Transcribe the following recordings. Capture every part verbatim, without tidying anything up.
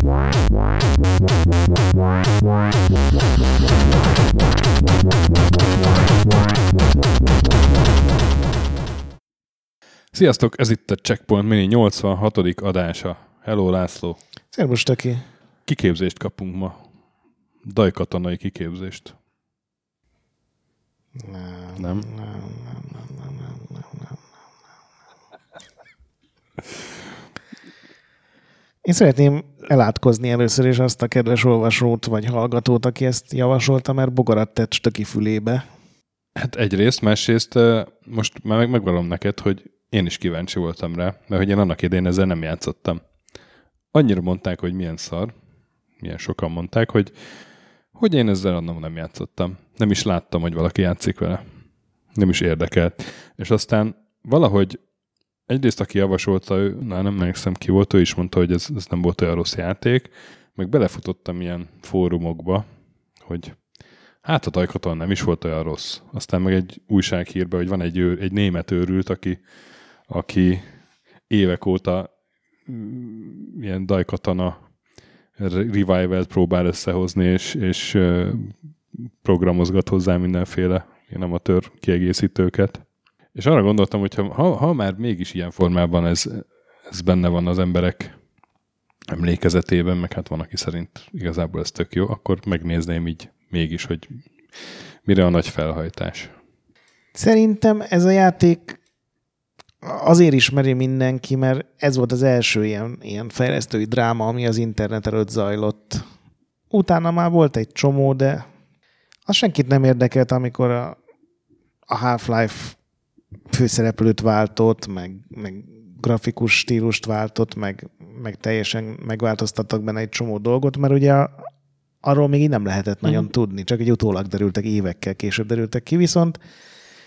Sziasztok, ez itt a Checkpoint Mini nyolcvanhatodik adása. Hello László. Szervusz Taki. Kiképzést kapunk ma. Daikatanai kiképzést. Nem. Nem. Nem, nem, nem, nem, nem, nem, nem, nem. Én szeretném elátkozni először is azt a kedves olvasót vagy hallgatót, aki ezt javasolta, mert bogarat tett Stöki fülébe. Hát egyrészt, másrészt most már meg, megvalom neked, hogy én is kíváncsi voltam rá, mert hogy én annak idején ezzel nem játszottam. Annyira mondták, hogy milyen szar, milyen sokan mondták, hogy, hogy én ezzel annak nem játszottam. Nem is láttam, hogy valaki játszik vele. Nem is érdekelt. És aztán valahogy egyrészt, aki javasolta, ő, na, nem emlékszem ki volt, ő is mondta, hogy ez, ez nem volt olyan rossz játék, meg belefutottam ilyen fórumokba, hogy hát a Daikatana nem is volt olyan rossz. Aztán meg egy újsághírbe, hogy van egy, őr, egy német őrült, aki, aki évek óta ilyen Daikatana revival-t próbál összehozni, és, és programozgat hozzá mindenféle ilyen amatőr kiegészítőket. És arra gondoltam, hogy ha, ha már mégis ilyen formában ez, ez benne van az emberek emlékezetében, meg hát van, aki szerint igazából ez tök jó, akkor megnézném így mégis, hogy mire a nagy felhajtás. Szerintem ez a játék azért ismeri mindenki, mert ez volt az első ilyen, ilyen fejlesztői dráma, ami az internet előtt zajlott. Utána már volt egy csomó, de az senkit nem érdekelt, amikor a, a Half-Life főszereplőt váltott, meg, meg grafikus stílust váltott, meg, meg teljesen megváltoztattak benne egy csomó dolgot, mert ugye a, arról még így nem lehetett nagyon mm. tudni, csak egy utólag derültek, évekkel később derültek ki, viszont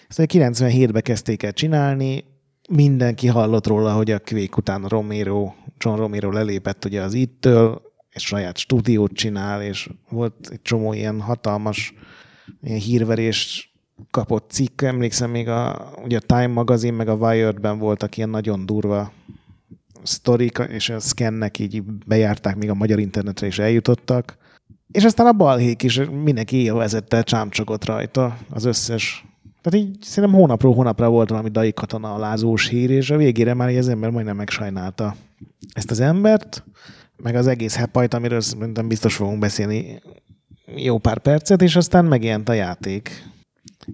ezt kilencvenhétben kezdték el csinálni, mindenki hallott róla, hogy a Quake után Romero, John Romero lelépett ugye az idtől, és saját stúdiót csinál, és volt egy csomó ilyen hatalmas ilyen hírverés kapott cikk, emlékszem még a, ugye a Time magazin, meg a Wired-ben voltak ilyen nagyon durva sztorik, és a Scannek így bejárták, még a magyar internetre is eljutottak. És aztán a balhék is, mindenki élvezettel csámcsogott rajta az összes. Tehát így szerintem hónapról hónapra volt valami Daikatana a lázós hír, és a végére már az ember majdnem megsajnálta ezt az embert, meg az egész hepajt, amiről szerintem biztos fogunk beszélni jó pár percet, és aztán megjelent a játék.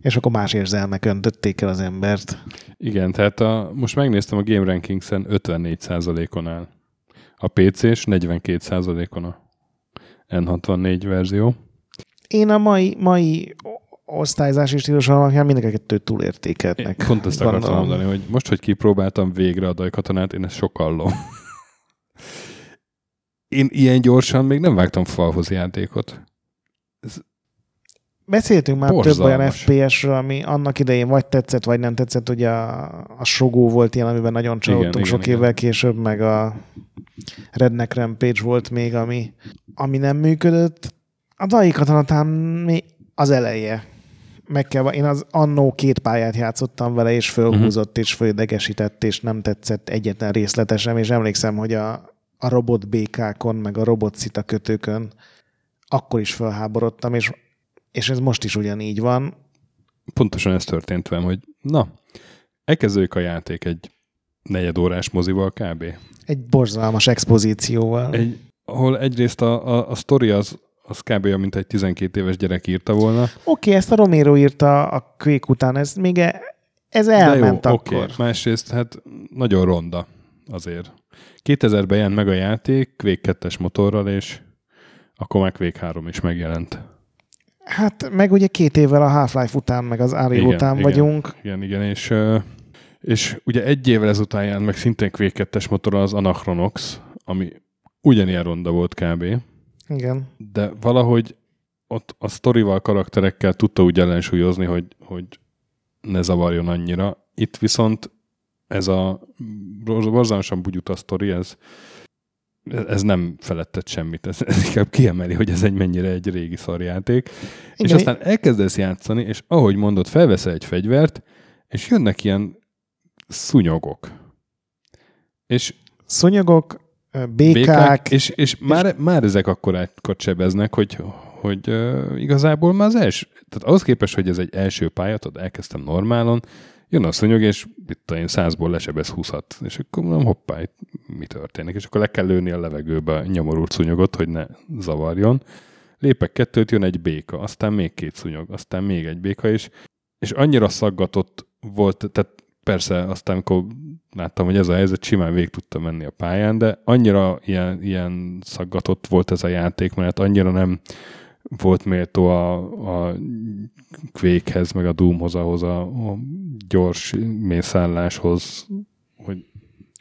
És akkor más érzelmek öntötték el az embert. Igen, tehát a, most megnéztem a Game Rankingsen ötvennégy százalékon áll. A pé cés negyvenkét százalékon a en hatvannégy verzió. Én a mai, mai osztályzási stíluson alapján mindegyeket túlértékeltnek. Én pont ezt akartam mondani, hogy most, hogy kipróbáltam végre a Daikatanát, én ezt sokallom. Én ilyen gyorsan még nem vágtam falhoz játékot. Ez Beszéltünk már borzalmas. Több olyan ef pé esről, ami annak idején vagy tetszett, vagy nem tetszett. Ugye a, a Sogó volt ilyen, amiben nagyon csalódtunk igen, sok igen, évvel igen. később, meg a Redneck Rampage volt még, ami, ami nem működött. A Daikatanatán az eleje. Meg kell, én az annó két pályát játszottam vele, és fölhúzott, uh-huh. és fölidegesített, és nem tetszett egyetlen részletesen, és emlékszem, hogy a, a robot békákon, meg a robot szita kötőkön akkor is fölháborodtam, és És ez most is ugyanígy van. Pontosan ez történt velem, hogy na, elkezdődik a játék egy negyedórás mozival kb. Egy borzalmas expozícióval. Egy, ahol egyrészt a, a, a sztori az, az kb. Mint egy tizenkét éves gyerek írta volna. Oké, okay, ezt a Romero írta a Quake után, ez még e, ez elment jó, akkor. Okay. Másrészt hát nagyon ronda azért. kétezerben jelent meg a játék Quake kettes motorral, és akkor már Quake három is megjelent. Hát meg ugye két évvel a Half-Life után, meg az Unreal után igen, vagyunk. Igen, igen, és, és ugye egy évvel ezután jelent meg szintén Quake kettes motorral az Anachronox, ami ugyanilyen ronda volt kb. Igen. De valahogy ott a sztorival, karakterekkel tudta úgy ellensúlyozni, hogy, hogy ne zavarjon annyira. Itt viszont ez a borzalmasan bugyuta sztori, ez, ez nem felettet semmit, ez, ez inkább kiemeli, hogy ez egy mennyire egy régi szarjáték. Igen. És aztán elkezdesz játszani, és ahogy mondod, felveszel egy fegyvert, és jönnek ilyen szúnyogok. És szúnyogok, békák. békák és, és, és már, már ezek akkorákat sebeznek, hogy, hogy uh, igazából már az első, tehát ahhoz képest, hogy ez egy első pályát, ott elkezdtem normálon, jön a szúnyog, és itt én százból lesebez húszat, és akkor mondom, hoppá, itt mi történik? És akkor le kell lőni a levegőbe nyomorult szúnyogot, hogy ne zavarjon. Lépek kettőt, jön egy béka, aztán még két szúnyog, aztán még egy béka is, és annyira szaggatott volt, tehát persze aztán, amikor láttam, hogy ez a helyzet, simán végig tudtam menni a pályán, de annyira ilyen, ilyen szaggatott volt ez a játék, mert annyira nem volt méltó a, a Quakehez, meg a Doomhoz, ahhoz a, a gyors mészálláshoz, hogy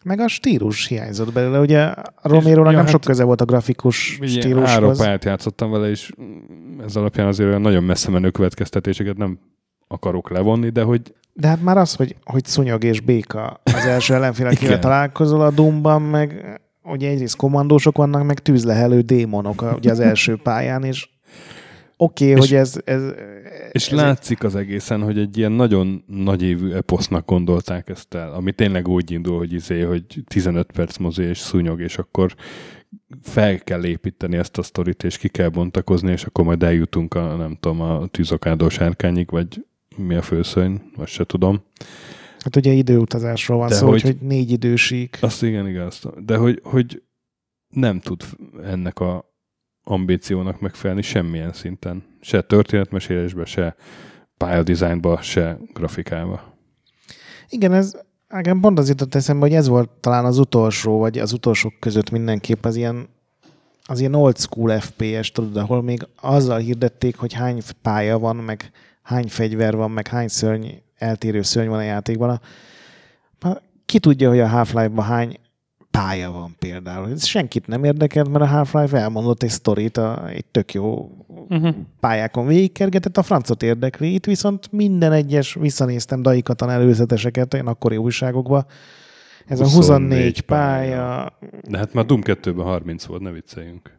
meg a stílus hiányzott belőle, ugye a Romerónak ja, nem hát sok köze volt a grafikus ugye, stílushoz. Három pályát játszottam vele, és ez alapján azért olyan nagyon messze menő következtetéseket nem akarok levonni, de hogy... De hát már az, hogy, hogy szúnyog és béka az első ellenfél, akivel találkozol a Doomban, meg ugye egyrészt kommandósok vannak, meg tűzlehelő démonok ugye az első pályán, és oké, okay, hogy ez... ez és ez látszik az egészen, hogy egy ilyen nagyon nagyévű eposznak gondolták ezt el, ami tényleg úgy indul, hogy izé, hogy tizenöt perc mozi és szúnyog, és akkor fel kell építeni ezt a sztorit, és ki kell bontakozni, és akkor majd eljutunk a, nem tudom, a tűzokádó sárkányig, vagy mi a főszöny, azt se tudom. Hát ugye időutazásról van de szó, hogy, hogy négy idősík. Azt igen, igaz. De hogy, hogy nem tud ennek a ambíciónak megfelelni semmilyen szinten. Se történetmesélésbe, se pályadizájnba, se grafikába. Igen, ez igen, pont az jutott eszembe, hogy ez volt talán az utolsó, vagy az utolsók között mindenképp az ilyen, az ilyen old school ef pé es, tudod, ahol még azzal hirdették, hogy hány pálya van, meg hány fegyver van, meg hány szörny, eltérő szörny van a játékban. Ki tudja, hogy a Half-Life-ban hány pálya van például. Ez senkit nem érdekelt, mert a Half-Life elmondott egy sztorit, a, egy tök jó uh-huh. pályákon végigkergetett, a francot érdekli. Itt viszont minden egyes, visszanéztem Daikatana előzeteseket, én akkori újságokban. Ez a huszonnégy pálya. pálya. De hát már Doom kettőben harminc volt, ne vicceljünk.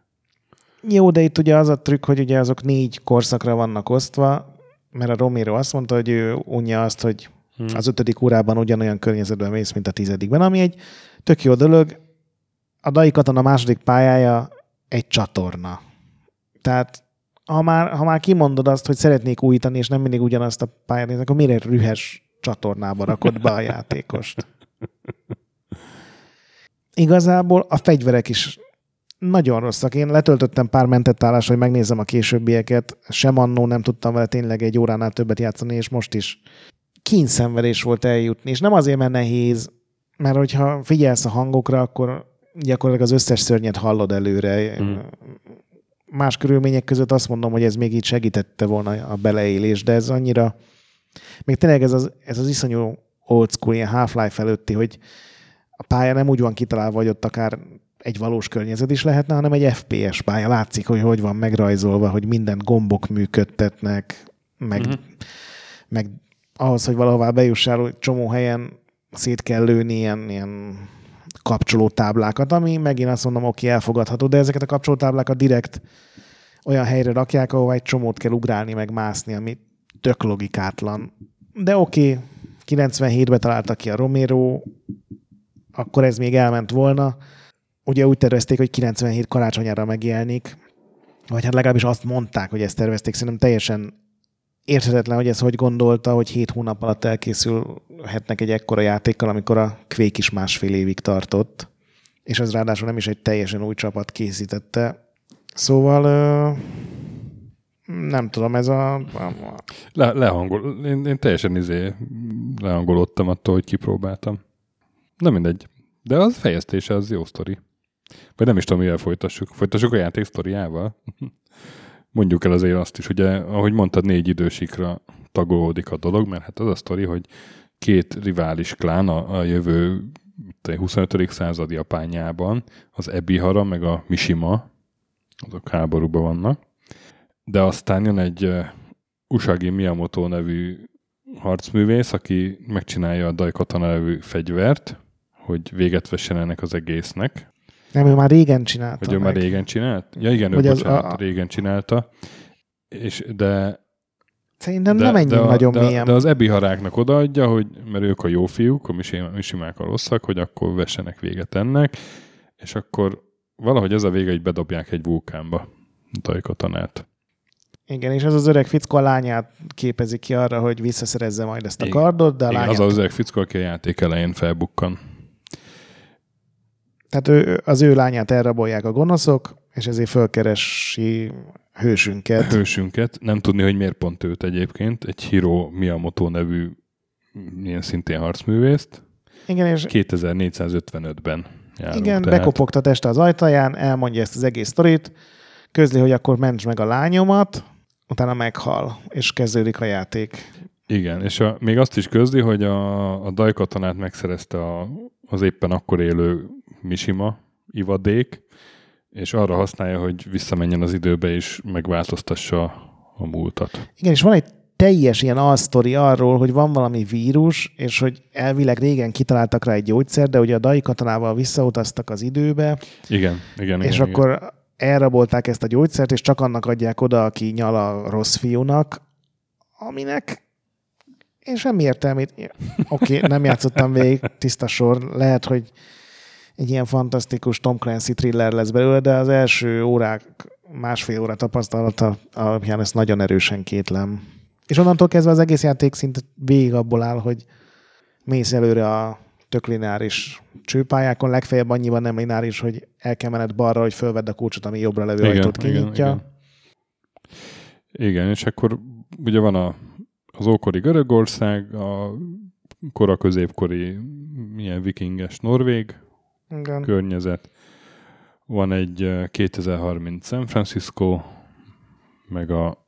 Jó, de itt ugye az a trükk, hogy ugye azok négy korszakra vannak osztva, mert a Romero azt mondta, hogy ő unja azt, hogy hmm. az ötödik órában ugyanolyan környezetben mész, mint a tizedikben, ami egy tök jó dolog. A Daikatana második pályája egy csatorna. Tehát ha már, ha már kimondod azt, hogy szeretnék újítani, és nem mindig ugyanazt a pályát nézni, akkor miért rühes csatornába rakod be a játékost? Igazából a fegyverek is nagyon rosszak. Én letöltöttem pár mentett állásra, hogy megnézem a későbbieket. Sem annó nem tudtam vele tényleg egy óránál többet játszani, és most is kínszenvedés volt eljutni. És nem azért, mert nehéz, mert hogyha figyelsz a hangokra, akkor gyakorlatilag az összes szörnyet hallod előre. Mm. Más körülmények között azt mondom, hogy ez még így segítette volna a beleélés, de ez annyira... Még tényleg ez az, ez az iszonyú old school, ilyen Half-Life előtti, hogy a pálya nem úgy van kitalálva, hogy ott akár egy valós környezet is lehetne, hanem egy ef pé es pálya. Látszik, hogy hogy van megrajzolva, hogy minden gombok működtetnek, meg, mm-hmm. meg ahhoz, hogy valahová bejussál, csomó helyen szét kell lőni ilyen, ilyen kapcsolótáblákat, ami megint azt mondom, oké, elfogadható, de ezeket a kapcsolótáblákat direkt olyan helyre rakják, ahová egy csomót kell ugrálni, meg mászni, ami tök logikátlan. De oké, kilencvenhétben találta ki a Romero, akkor ez még elment volna. Ugye úgy tervezték, hogy kilencvenhét karácsonyára megjelenik, vagy hát legalábbis azt mondták, hogy ezt tervezték, szerintem teljesen érthetetlen, hogy ez hogy gondolta, hogy hét hónap alatt elkészülhetnek egy ekkora játékkal, amikor a Quake is másfél évig tartott, és ez ráadásul nem is egy teljesen új csapat készítette. Szóval nem tudom, ez a... Le, lehangol, én, én teljesen izé lehangolódtam attól, hogy kipróbáltam. Na mindegy. De az fejeztése az jó sztori. Vagy nem is tudom, mivel folytassuk. Folytassuk a játék sztoriával. Mondjuk el azért azt is, ugye, ahogy mondtad, négy idősíkra tagolódik a dolog, mert hát az a sztori, hogy két rivális klán a, a jövő huszonötödik század Japánjában, az Ebihara meg a Mishima, azok háborúban vannak, de aztán jön egy Usagi Miyamoto nevű harcművész, aki megcsinálja a Daikatana nevű fegyvert, hogy véget vessen ennek az egésznek. Nem, ő már régen csinálta. Hogy ő meg. már régen csinált? Ja igen, hogy ő bocsánat, a... régen csinálta. És de... Szerintem de, nem ennyi de, nagyon de, mélyen. De az Ebiharáknak odaadja, hogy, mert ők a jó fiúk, a Misimák a rosszak, hogy akkor vessenek véget ennek. és akkor valahogy az a vége, hogy bedobják egy vulkánba Daikatanát. Igen, és az az öreg fickó a lányát képezi ki arra, hogy visszaszerezze majd ezt a igen, kardot, de a igen, lányát... az az öreg fickó, aki a játék elején felbukkan. Tehát ő, az ő lányát elrabolják a gonoszok, és ezért fölkeresi hősünket. Hősünket. Nem tudni, hogy miért pont őt egyébként. Egy Hiro Miyamoto nevű ilyen szintén harcművészt. Igen, és... kétezer-négyszázötvenötben járunk. Igen, tehát bekopogtat este az ajtaján, elmondja ezt az egész sztorit, közli, hogy akkor ments meg a lányomat, utána meghal, és kezdődik a játék. Igen, és a, még azt is közli, hogy a, a Daikatanát megszerezte a, az éppen akkor élő Mishima ivadék, és arra használja, hogy visszamenjen az időbe, és megváltoztassa a múltat. Igen, és van egy teljes ilyen alsztori arról, hogy van valami vírus, és hogy elvileg régen kitaláltak rá egy gyógyszer, de ugye a Daikatanával visszautaztak az időbe. Igen, igen. És igen, akkor igen. elrabolták ezt a gyógyszert, és csak annak adják oda, aki nyal a rossz fiúnak, aminek én semmi értelmét... Oké, okay, nem játszottam végig, tiszta sor. Lehet, hogy egy ilyen fantasztikus Tom Clancy thriller lesz belőle, de az első órák, másfél óra tapasztalata alapján ezt nagyon erősen kétlem. És onnantól kezdve az egész játék szinte végig abból áll, hogy mész előre a tök lineáris csőpályákon, legfeljebb annyiban nem lineáris, hogy el kell menned balra, hogy fölvedd a kulcsot, ami jobbra levő igen, ajtót kinyitja. Igen, igen. igen, és akkor ugye van a, az ókori Görögország, a kora középkori milyen vikinges norvég igen. környezet, van egy kétezer-harminc San Francisco, meg a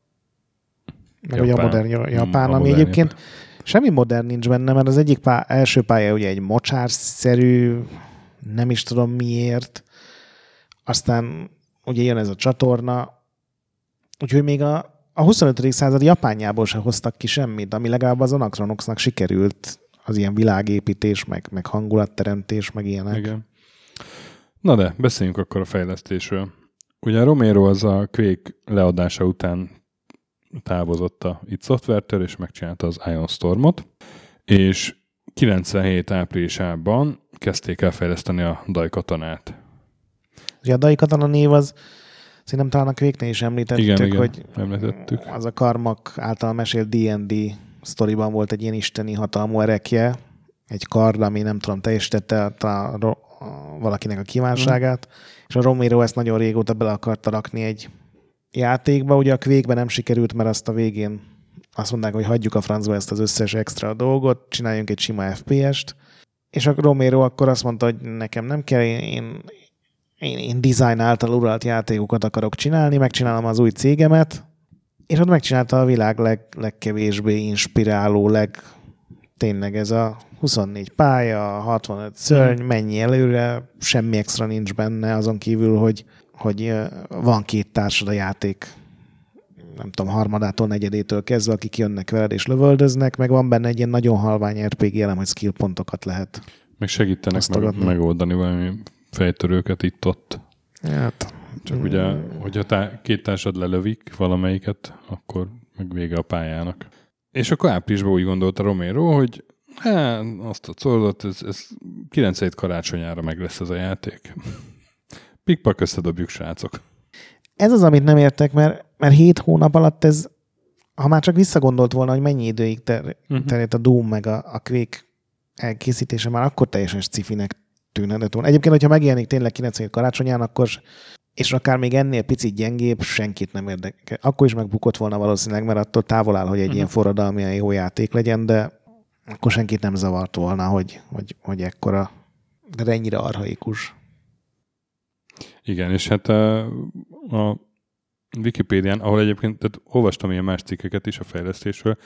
meg Japán, ugye a modern Japán, a ami modern egyébként Japán. Semmi modern nincs benne, mert az egyik pá- első pálya ugye egy mocsárszerű, nem is tudom miért, aztán ugye jön ez a csatorna, úgyhogy még a, a huszonötödik század Japánjából se hoztak ki semmit, ami legalább az Anachronoxnak sikerült, az ilyen világépítés, meg, meg hangulatteremtés, meg ilyenek. Igen. Na de, beszéljünk akkor a fejlesztésről. Ugye a Romero az a Quake leadása után távozott a id Software-től, és megcsinálta az Ion Stormot, és kilencvenhét áprilisában kezdték el fejleszteni a Daikatanát. Ugye a Daikatana név az, szerintem talán a Quake-nél is említettük, igen, igen, hogy említettük. Az a Karmak által mesélt dé és dé sztoriban volt egy ilyen isteni hatalmú erekje, egy kard, ami nem tudom, teljesítette ro- valakinek a kívánságát, mm. és a Romero ezt nagyon régóta bele akarta rakni egy játékba, ugye a Quake-ben nem sikerült, mert azt a végén azt mondták, hogy hagyjuk a francba ezt az összes extra dolgot, csináljunk egy sima ef pé est, és a Romero akkor azt mondta, hogy nekem nem kell, én, én, én design által uralt játékokat akarok csinálni, megcsinálom az új cégemet, és ott megcsinálta a világ leg, legkevésbé inspiráló, leg tényleg ez a huszonnégy pálya, hatvanöt szörny, mennyi előre, semmi extra nincs benne, azon kívül, hogy hogy van két társad a játék, nem tudom, harmadától, negyedétől kezdve, akik jönnek veled és lövöldöznek, meg van benne egy ilyen nagyon halvány er pé gé elem, hogy skill pontokat lehet. Meg segítenek meg, megoldani valami fejtörőket itt-ott. Hát, csak m- ugye, hogyha tá- két társad lelövik valamelyiket, akkor meg vége a pályának. És akkor áprilisban úgy gondolta Romero, hogy hát, azt a szordat, ez, ez kilenc-hét karácsonyára meg lesz ez a játék. Pikpak összedobjuk, srácok. Ez az, amit nem értek, mert, mert hét hónap alatt ez, ha már csak visszagondolt volna, hogy mennyi időig ter, uh-huh. terjedt a Doom meg a, a Quake elkészítése, már akkor teljesen sci-finek tűnhetett volna. Egyébként, hogyha megjelenik tényleg kilencvenhét karácsonyán, akkor és akár még ennél picit gyengébb, senkit nem érdekel. Akkor is megbukott volna valószínűleg, mert attól távol áll, hogy egy uh-huh. ilyen forradalmi jó játék legyen, de akkor senkit nem zavart volna, hogy, hogy, hogy ekkora, de ennyire archaikus. Igen, és hát a, a Wikipédián, ahol egyébként tehát olvastam ilyen más cikkeket is a fejlesztésről,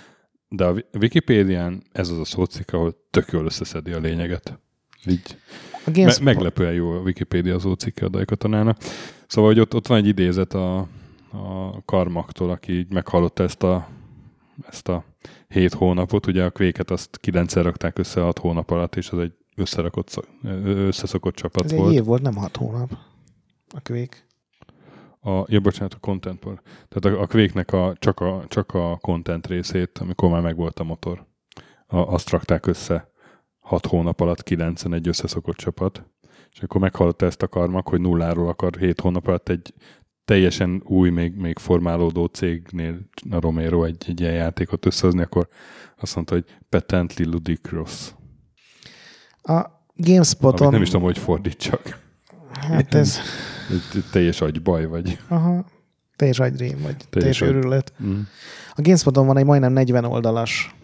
de a Wikipédián ez az a szócikk, ahol tök jól összeszedi a lényeget. Így a GameSpot. Me- meglepően jó a Wikipédia szócikke a Daikatanának. Szóval, hogy ott, ott van egy idézet a, a Karmaktól, aki így meghallotta ezt a, ezt a hét hónapot. Ugye a Quake-et azt kilencszer rakták össze hat hónap alatt, és az egy összerakott, összeszokott csapat volt. Ez egy volt. Év volt, nem hat hónap. A Quake. A, ja, bocsánat, a content. Tehát a, a Quake-nek a, csak, a, csak a content részét, amikor már megvolt a motor. A, azt rakták össze hat hónap alatt kilencven egy összeszokott csapat. és akkor meghallotta ezt a karmak, hogy nulláról akar hét hónap alatt egy teljesen új, még, még formálódó cégnél a Romero egy, egy ilyen játékot összehozni, akkor azt mondta, hogy patently ludicrous. A GameSpoton... Amit nem is tudom, hogy fordítsak. Hát ez... Teljes agybaj vagy. Aha. Teljes agyrém vagy. Teljes örület. Mm. A GameSpoton van egy majdnem negyven oldalas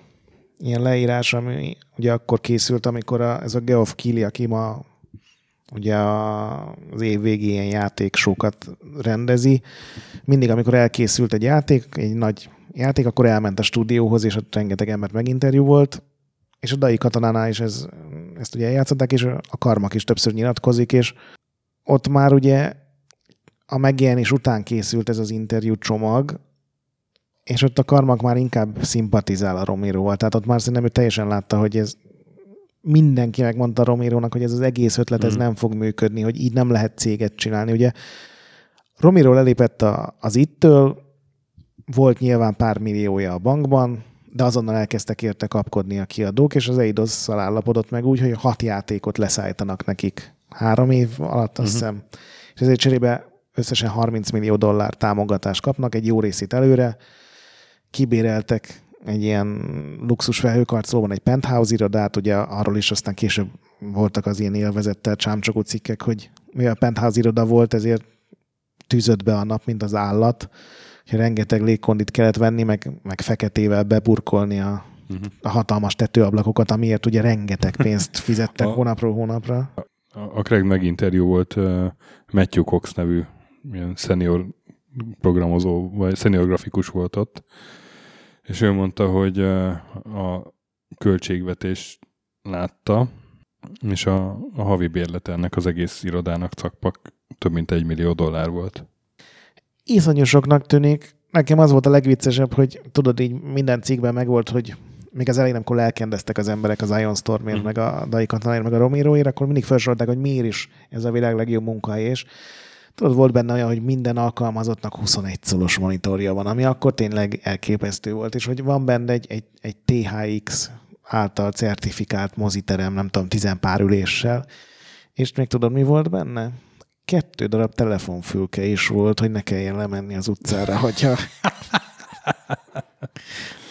ilyen leírás, ami ugye akkor készült, amikor a, ez a Geoff Keighley, aki ma ugye az év végén ilyen játéksókat rendezi. Mindig, amikor elkészült egy játék, egy nagy játék, akkor elment a stúdióhoz, és ott rengeteg ember meginterjú volt, és a Daikatanánál is ez, ezt ugye eljátszották, és a Karmak is többször nyilatkozik, és ott már ugye a megjelenés után készült ez az interjú csomag, és ott a Karmak már inkább szimpatizál a Romeroval. Tehát ott már szerintem ő teljesen látta, hogy ez mindenki megmondta Romeronak, hogy ez az egész ötlet, ez mm. nem fog működni, hogy így nem lehet céget csinálni. Ugye Romero elépett a, az ittől, volt nyilván pár milliója a bankban, de azonnal elkezdtek érte kapkodni a kiadók, és az Eidos-szal állapodott meg úgy, hogy hat játékot leszállítanak nekik három év alatt, azt hiszem. Mm-hmm. És ezért cserébe összesen harminc millió dollár támogatást kapnak, egy jó részét előre, kibéreltek egy ilyen luxus felhőkarcolóban egy penthouse irodát, ugye arról is aztán később voltak az ilyen élvezettel csámcsogó cikkek, hogy mivel penthouse iroda volt, ezért tűzött be a nap, mint az állat, hogy rengeteg légkondit kellett venni, meg, meg feketével beburkolni a, uh-huh. a hatalmas tetőablakokat, amiért ugye rengeteg pénzt fizettek a, hónapról hónapra. A, a Craig Mag interjú volt uh, Matthew Cox nevű ilyen senior programozó, vagy senior grafikus volt ott, és ő mondta, hogy a költségvetést látta, és a, a havi bérlete ennek az egész irodának cakpak több mint egy millió dollár volt. Iszonyosoknak tűnik. Nekem az volt a legviccesebb, hogy tudod, így minden cikkben megvolt, hogy még az elején, amikor lelkendeztek az emberek az Ion Stormért, mm. meg a Daikatanáért, meg a Romeroért, akkor mindig felsorolták, hogy miért is ez a világ legjobb munkahely, és tudod, volt benne olyan, hogy minden alkalmazottnak huszonegy colos monitorja van, ami akkor tényleg elképesztő volt, és hogy van benne egy, egy, egy té há iksz által certifikált moziterem, nem tudom, tizen pár üléssel, és még tudod, mi volt benne? Kettő darab telefonfülke is volt, hogy ne kelljen lemenni az utcára, hogyha...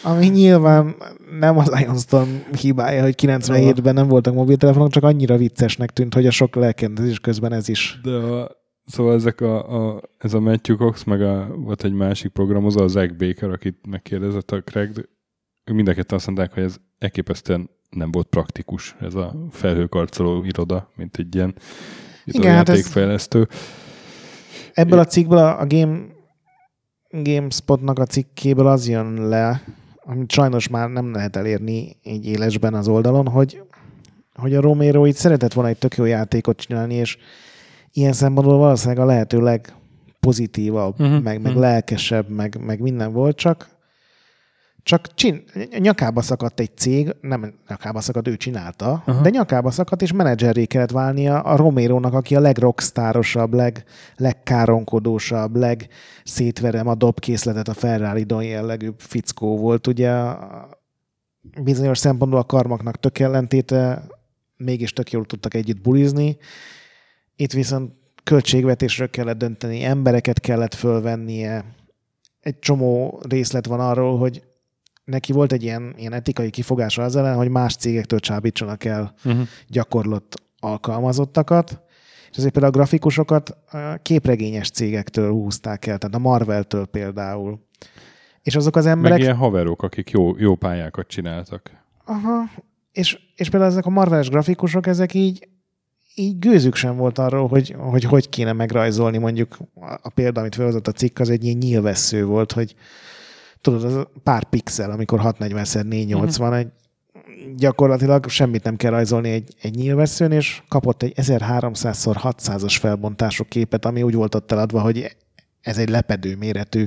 Ami nyilván nem az Ion Storm hibája, hogy kilencvenhétben nem voltak mobiltelefonok, csak annyira viccesnek tűnt, hogy a sok lelkendezés közben ez is... De a... Szóval ezek a, a, ez a Matthew Cox, meg a, volt egy másik programozó, a Zach Baker, akit megkérdezett a Craig, ő mind a ketten azt mondták, hogy ez elképesztően nem volt praktikus, ez a felhőkarcoló iroda, mint egy ilyen irodajátékfejlesztő. Hát ebből a cikkből, a Game, GameSpotnak a cikkéből az jön le, amit sajnos már nem lehet elérni így élesben az oldalon, hogy, hogy a Romero itt szeretett volna egy tök jó játékot csinálni, és ilyen szempontból valószínűleg a lehető legpozitívabb, uh-huh, meg, meg uh-huh. lelkesebb, meg, meg minden volt, csak csak csin, nyakába szakadt egy cég, nem nyakába szakadt, ő csinálta, uh-huh. de nyakába szakadt, és menedzserré kellett válnia a Romerónak, aki a legrockstárosabb, leg, legkáronkodósabb, legszétverem a dobkészletet a Ferrari-don jellegű fickó volt. Ugye bizonyos szempontból a Karmaknak tök ellentéte, mégis tök jól tudtak együtt bulizni. Itt viszont költségvetésről kellett dönteni, embereket kellett fölvennie. Egy csomó részlet van arról, hogy neki volt egy ilyen, ilyen etikai kifogása az ellen, hogy más cégektől csábítsanak el uh-huh. gyakorlott alkalmazottakat. És azért például a grafikusokat a képregényes cégektől húzták el, tehát a Marveltől például. És azok az emberek... Meg ilyen haverok, akik jó, jó pályákat csináltak. Aha, és, és például ezek a Marveles grafikusok, ezek így így gőzük sem volt arról, hogy, hogy hogy kéne megrajzolni, mondjuk a példa, amit felhozott a cikk, az egy ilyen nyílvessző volt, hogy tudod, az pár pixel, amikor hatszáznegyven szer négyszáznyolcvan, uh-huh. egy, gyakorlatilag semmit nem kell rajzolni egy, egy nyílvesszőn, és kapott egy ezerháromszáz szer hatszázas felbontású képet, ami úgy volt ott eladva, hogy ez egy lepedő méretű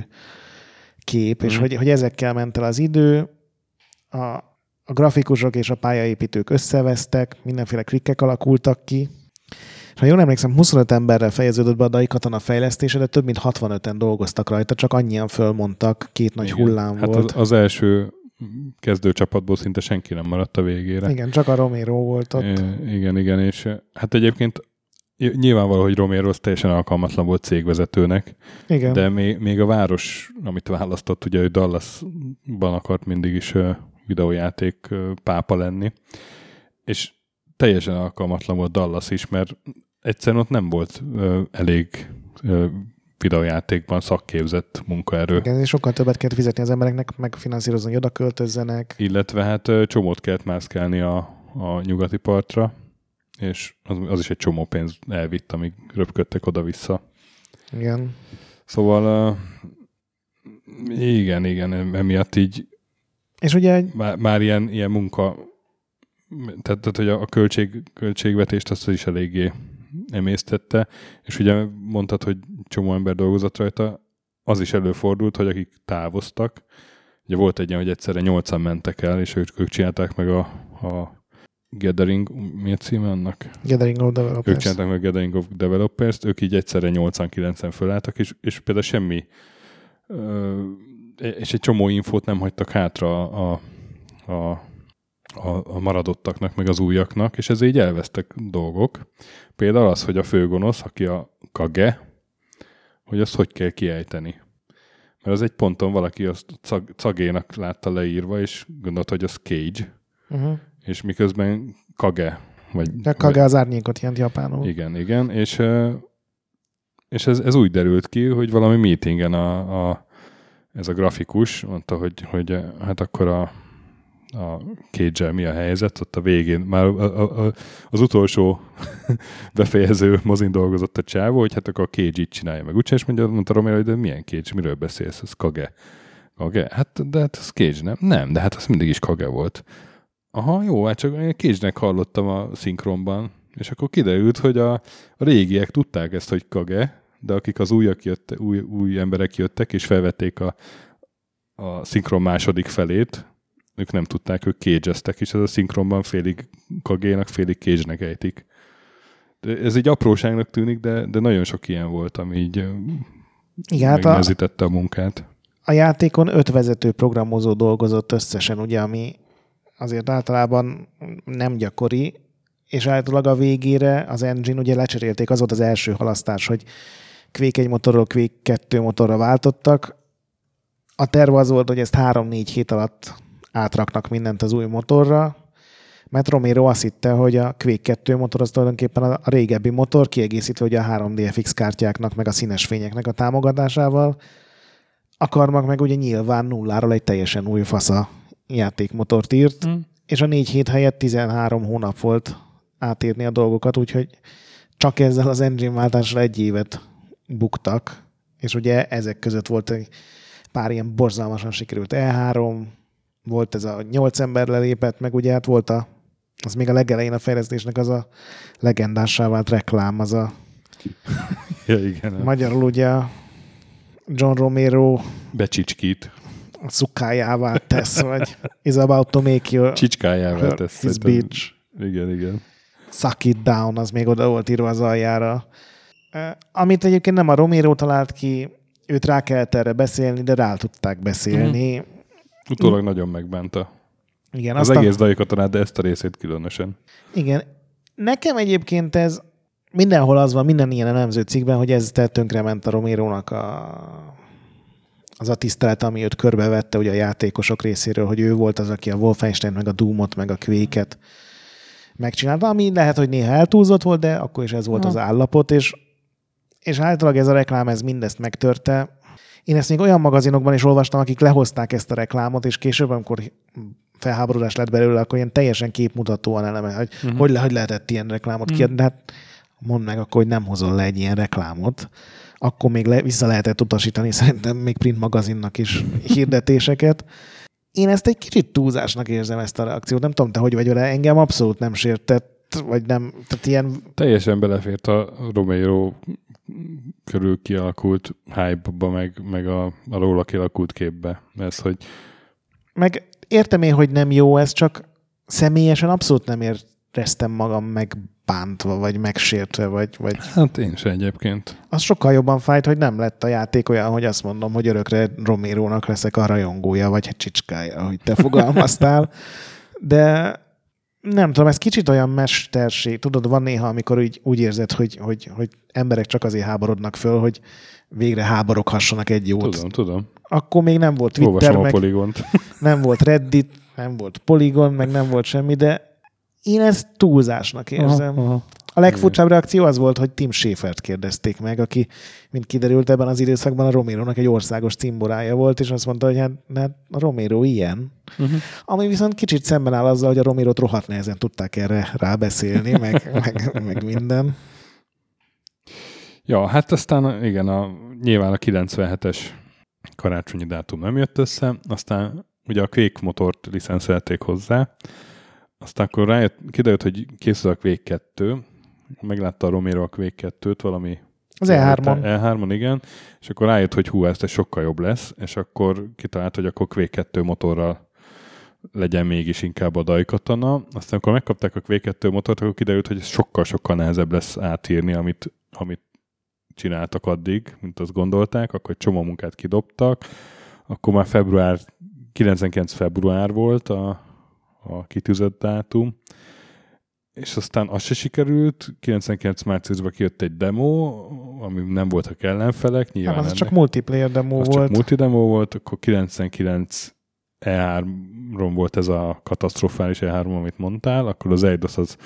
kép, uh-huh. és hogy, hogy ezekkel ment el az idő, a A grafikusok és a pályaépítők összevesztek, mindenféle klikkek alakultak ki. És ha jól emlékszem, huszonöt emberrel fejeződött be a Daikatana fejlesztése, de több mint hatvanöten dolgoztak rajta, csak annyian fölmondtak, két nagy Igen. hullám hát volt. Az, az első kezdőcsapatból szinte senki nem maradt a végére. Igen, csak a Romero volt ott. É, igen, igen, és hát egyébként nyilvánvaló, hogy Romero teljesen alkalmatlan volt cégvezetőnek. Igen. De még, még a város, amit választott, ugye ő Dallasban akart mindig is videójáték pápa lenni, és teljesen alkalmatlan volt Dallas is, mert egyszerűen ott nem volt ö, elég ö, videójátékban szakképzett munkaerő. Igen, és sokkal többet kellett fizetni az embereknek, megfinanszírozni, hogy oda költözzenek. Illetve hát ö, csomót kellett mászkálni a, a nyugati partra, és az, az is egy csomó pénz elvitt, amíg röpködtek oda-vissza. Igen. Szóval ö, igen, igen, emiatt így és ugye már, már ilyen, ilyen munka, tehát, tehát hogy a költség, költségvetést azt is eléggé emésztette, és ugye mondtad, hogy csomó ember dolgozott rajta, az is előfordult, hogy akik távoztak, ugye volt egy ilyen, hogy egyszerre nyolcan mentek el, és ők, ők csinálták meg a, a Gathering, mi a címe annak? Gathering of Developers. Ők csinálták meg a Gathering of Developers, ők így egyszerre nyolcan-kilencen fölálltak, és, és például semmi, és egy csomó infót nem hagytak hátra a, a a maradottaknak, meg az újaknak, és ezért így elvesztek dolgok. Például az, hogy a főgonosz, aki a kage, hogy azt hogy kell kiejteni. Mert az egy ponton valaki azt cagénak látta leírva, és gondolt, hogy az Cage, uh-huh. és miközben kage. Vagy, de kage vagy, az árnyékot jelent japánul. Igen, igen, és, és ez, ez úgy derült ki, hogy valami meetingen a, a, ez a grafikus mondta, hogy, hogy hát akkor a a Cage-el mi a helyzet, ott a végén, már a, a, a, az utolsó befejező mozin dolgozott a csávó, hogy hát akkor a Cage így csinálja meg. Úgyhogy mondta Romero, hogy de milyen Cage, miről beszélsz, ez kage. Kage? Hát, de hát ez Cage, nem? Nem, de hát az mindig is kage volt. Aha, jó, hát csak én Cage-nek hallottam a szinkronban, és akkor kiderült, hogy a, a régiek tudták ezt, hogy kage, de akik az újak jöttek, új, új emberek jöttek, és felvették a, a szinkron második felét, ők nem tudták, ők Cage-eztek, és ez a szinkronban félig kagénak, félig Cage-nek ejtik. De ez így apróságnak tűnik, de, de nagyon sok ilyen volt, ami így megnehezítette a, a munkát. A játékon öt vezető programozó dolgozott összesen, ugye, ami azért általában nem gyakori, és általában a végére az engine ugye lecserélték, az volt az első halasztás, hogy Quake egy motorról Quake kettő motorra váltottak. A terv az volt, hogy ezt három-négy hét alatt átraknak mindent az új motorra, mert Romero azt hitte, hogy a Quake kettő motor az tulajdonképpen a régebbi motor, kiegészítve ugye a három dé ef iksz kártyáknak, meg a színes fényeknek a támogatásával. A Karmak meg ugye nyilván nulláról egy teljesen új fasza játékmotort írt, mm. és a négy hét helyett tizenhárom hónap volt átírni a dolgokat, úgyhogy csak ezzel az engine váltásra egy évet buktak, és ugye ezek között volt egy pár ilyen borzalmasan sikerült E három, volt ez a nyolc ember lelépett, meg ugye hát volt a, az még a legelején a fejlesztésnek az a legendássá vált reklám, az a ja, igen, magyarul ugye John Romero becsicskít a szukájává tesz, vagy is about to make your csicskájává tesz. His bitch. Igen, igen. Suck it down, az még oda volt írva az aljára. Amit egyébként nem a Romero talált ki, őt rá kellett erre beszélni, de rá tudták beszélni. Mm. Utólag mm. nagyon megbánta. Igen, az egész a... Daikatanát, de ezt a részét különösen. Igen. Nekem egyébként ez mindenhol az van, minden ilyen elemző cikkben, hogy ez tönkrement a Romerónak a... az a tisztelet, ami őt körbevette ugye a játékosok részéről, hogy ő volt az, aki a Wolfenstein, meg a Doomot, meg a Quake-et megcsinálta, ami lehet, hogy néha eltúlzott volt, de akkor is ez volt ha. az állapot, és, és általában ez a reklám ez mindezt megtörte. Én ezt még olyan magazinokban is olvastam, akik lehozták ezt a reklámot, és később, amikor felháborodás lett belőle, akkor ilyen teljesen képmutatóan eleme, hogy uh-huh. hogy, le, hogy lehetett ilyen reklámot uh-huh. kiadni, de hát mondd meg akkor, hogy nem hozol le egy ilyen reklámot. Akkor még le, vissza lehetett utasítani szerintem még print magazinnak is hirdetéseket. Én ezt egy kicsit túlzásnak érzem ezt a reakciót. Nem tudom, te hogy vagy vele, engem abszolút nem sértett, vagy nem, tehát ilyen... Teljesen belefért a Romero körül kialakult hype-ba, meg, meg a, a róla kialakult képbe. Ez, hogy... Meg értem én, hogy nem jó ez, csak személyesen abszolút nem éreztem magam megbántva, vagy megsértve, vagy... vagy... Hát én sem egyébként. Az sokkal jobban fájt, hogy nem lett a játék olyan, hogy azt mondom, hogy örökre Romerónak leszek a rajongója, vagy hát csicskája, hogy te fogalmaztál. De Nem tudom, ez kicsit olyan mesterség. Tudod, van néha, amikor úgy, úgy érzed, hogy, hogy, hogy emberek csak azért háborodnak föl, hogy végre háboroghassanak egy jót. Tudom, tudom. Akkor még nem volt Twitter, meg nem volt Reddit, nem volt Polygon, meg nem volt semmi, de én ezt túlzásnak érzem. Aha, aha. A legfurcsább reakció az volt, hogy Tim Schäfert kérdezték meg, aki, mint kiderült, ebben az időszakban a Romerónak egy országos cimborája volt, és azt mondta, hogy hát, hát a Romero ilyen. Uh-huh. Ami viszont kicsit szemben áll azzal, hogy a Romerót rohadt nehezen tudták erre rábeszélni, meg, meg, meg minden. Ja, hát aztán igen, a, nyilván a kilencvenhetes karácsonyi dátum nem jött össze, aztán ugye a Quake motort licenszelték hozzá, aztán akkor rájött, kiderült, hogy készül a Quake kettő, meglátta a Romero a Quake kettőt valami... Az E hármon. E hármon, igen. És akkor rájött, hogy hú, ez sokkal jobb lesz, és akkor kitalált, hogy akkor Quake kettő motorral legyen mégis inkább a Daikatana. Aztán akkor megkapták a Quake kettő motort, akkor kiderült, hogy sokkal-sokkal nehezebb lesz átírni, amit, amit csináltak addig, mint azt gondolták, akkor egy csomó munkát kidobtak. Akkor már február, kilencvenkilenc február volt a, a kitűzött dátum, és aztán az se sikerült, kilencvenkilenc márciusban kijött egy demo, ami nem voltak ellenfelek, nyilván nem, az ennek, csak multiplayer demo az volt. Az csak multidemo volt, akkor kilencvenkilenc E hármon volt ez a katasztrofális E három, amit mondtál, akkor az Eidos az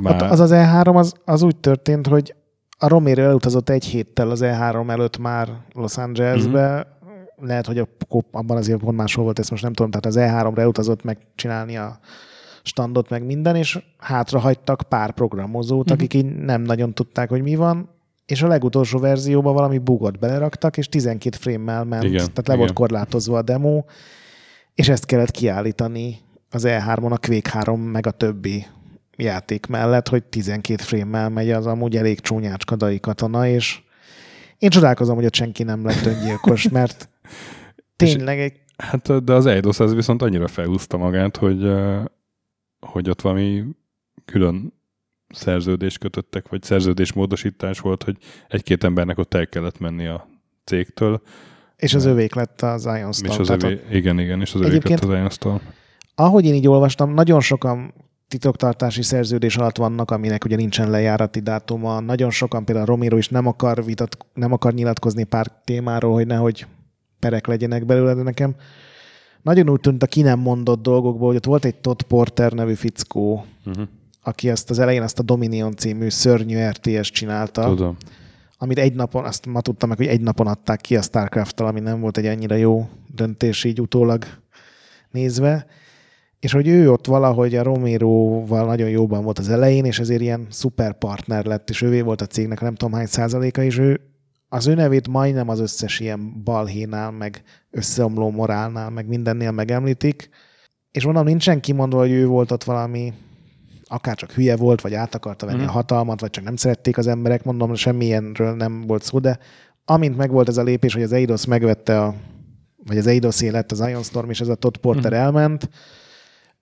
már... Az az E három az, az úgy történt, hogy a Romero elutazott egy héttel az E három előtt már Los Angelesbe, mm-hmm. lehet, hogy a, abban az évben máshol volt, ezt most nem tudom, tehát az E háromra elutazott megcsinálni a standot meg minden, és hátrahagytak pár programozót, uh-huh. akik így nem nagyon tudták, hogy mi van, és a legutolsó verzióban valami bugot beleraktak, és tizenkét frame-mel ment, igen, tehát le igen. volt korlátozva a demo, és ezt kellett kiállítani az E hármon, a Quake három meg a többi játék mellett, hogy tizenkét frame-mel megy az amúgy elég csúnyácska Daikatana, és én csodálkozom, hogy ott senki nem lett öngyilkos, mert tényleg egy... Hát, de az Eidos az viszont annyira felhúzta magát, hogy... hogy ott valami külön szerződést kötöttek, vagy szerződésmódosítás volt, hogy egy-két embernek ott el kellett menni a cégtől. És az övék lett az Ion Storm. Az övé... ott... Igen, igen, és az övék lett az Ion Storm. Ahogy én így olvastam, nagyon sokan titoktartási szerződés alatt vannak, aminek ugye nincsen lejárati dátuma. Nagyon sokan, például Romero is nem akar, vitatko... nem akar nyilatkozni pár témáról, hogy nehogy perek legyenek belőle, de nekem nagyon úgy tűnt a ki nem mondott dolgokból, hogy ott volt egy Todd Porter nevű fickó, uh-huh. aki azt az elején azt a Dominion című szörnyű er té es csinálta. Tudom. Amit egy napon, azt ma tudtam meg, hogy egy napon adták ki a Starcraft-tal, ami nem volt egy annyira jó döntés így utólag nézve. És hogy ő ott valahogy a Romeroval nagyon jóban volt az elején, és ezért ilyen szuper partner lett, és ővé volt a cégnek nem tudom hány százaléka, és ő az ő nevét majdnem az összes ilyen balhénál, meg összeomló morálnál, meg mindennél megemlítik. És mondom, nincsen kimondva, hogy ő volt ott valami, akár csak hülye volt, vagy át akarta venni mm. a hatalmat, vagy csak nem szerették az emberek, mondom, semmilyenről nem volt szó, de amint megvolt ez a lépés, hogy az Eidos megvette, a, vagy az Eidos élet, az Ion Storm, és ez a Todd Porter mm. elment,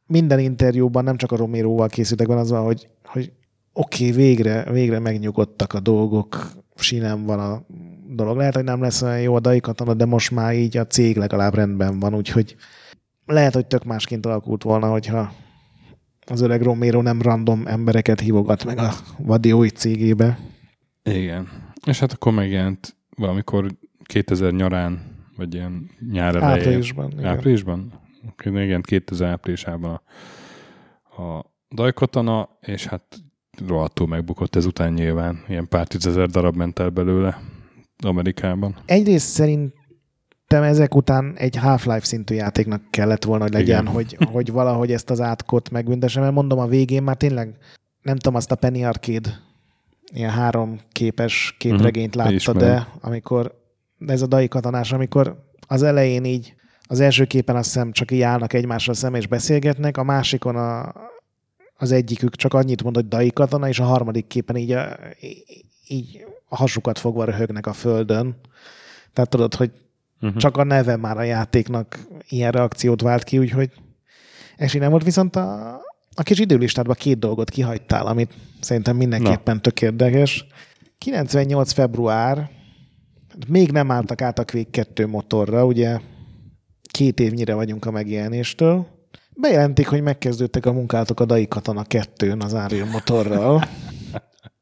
minden interjúban, nem csak a Romeroval készültek, van az van, hogy, hogy oké, okay, végre, végre megnyugodtak a dolgok, sinem van a dolog. Lehet, hogy nem lesz olyan jó a Daikatana, de most már így a cég legalább rendben van, úgyhogy lehet, hogy tök másként alakult volna, hogyha az öreg Romero nem random embereket hívogat meg a vadiói cégébe. Igen. És hát akkor megjelent valamikor kétezer nyarán, vagy ilyen nyár elején. Áprilisban. Igen. Áprilisban? Oké, megjelent kétezer áprilisában a, a Daikatana, és hát rohadtul megbukott ezután nyilván. Ilyen pár tízezer darab ment el belőle Amerikában. Egyrészt szerintem ezek után egy Half-Life szintű játéknak kellett volna, hogy legyen, hogy, hogy valahogy ezt az átkot megbüntessem, mert mondom a végén már tényleg, nem tudom, azt a Penny Arcade ilyen három képes képregényt uh-huh. látta, de amikor ez a Daikatanás, amikor az elején így az első képen azt hiszem csak így állnak egymásra szembe és beszélgetnek, a másikon a az egyikük csak annyit mond, hogy Daikatana, és a harmadik képen így a, így a hasukat fogva röhögnek a földön. Tehát tudod, hogy uh-huh. csak a neve már a játéknak ilyen reakciót vált ki, úgyhogy esély nem volt, viszont a, a kis időlistádban két dolgot kihagytál, amit szerintem mindenképpen Na. tök érdekes. kilencvennyolc február, még nem álltak át a Quake kettő motorra, ugye két évnyire vagyunk a megjelenéstől, Bejelentik, hogy megkezdődtek a munkálatok a Daikatana kettőn az Arion motorral.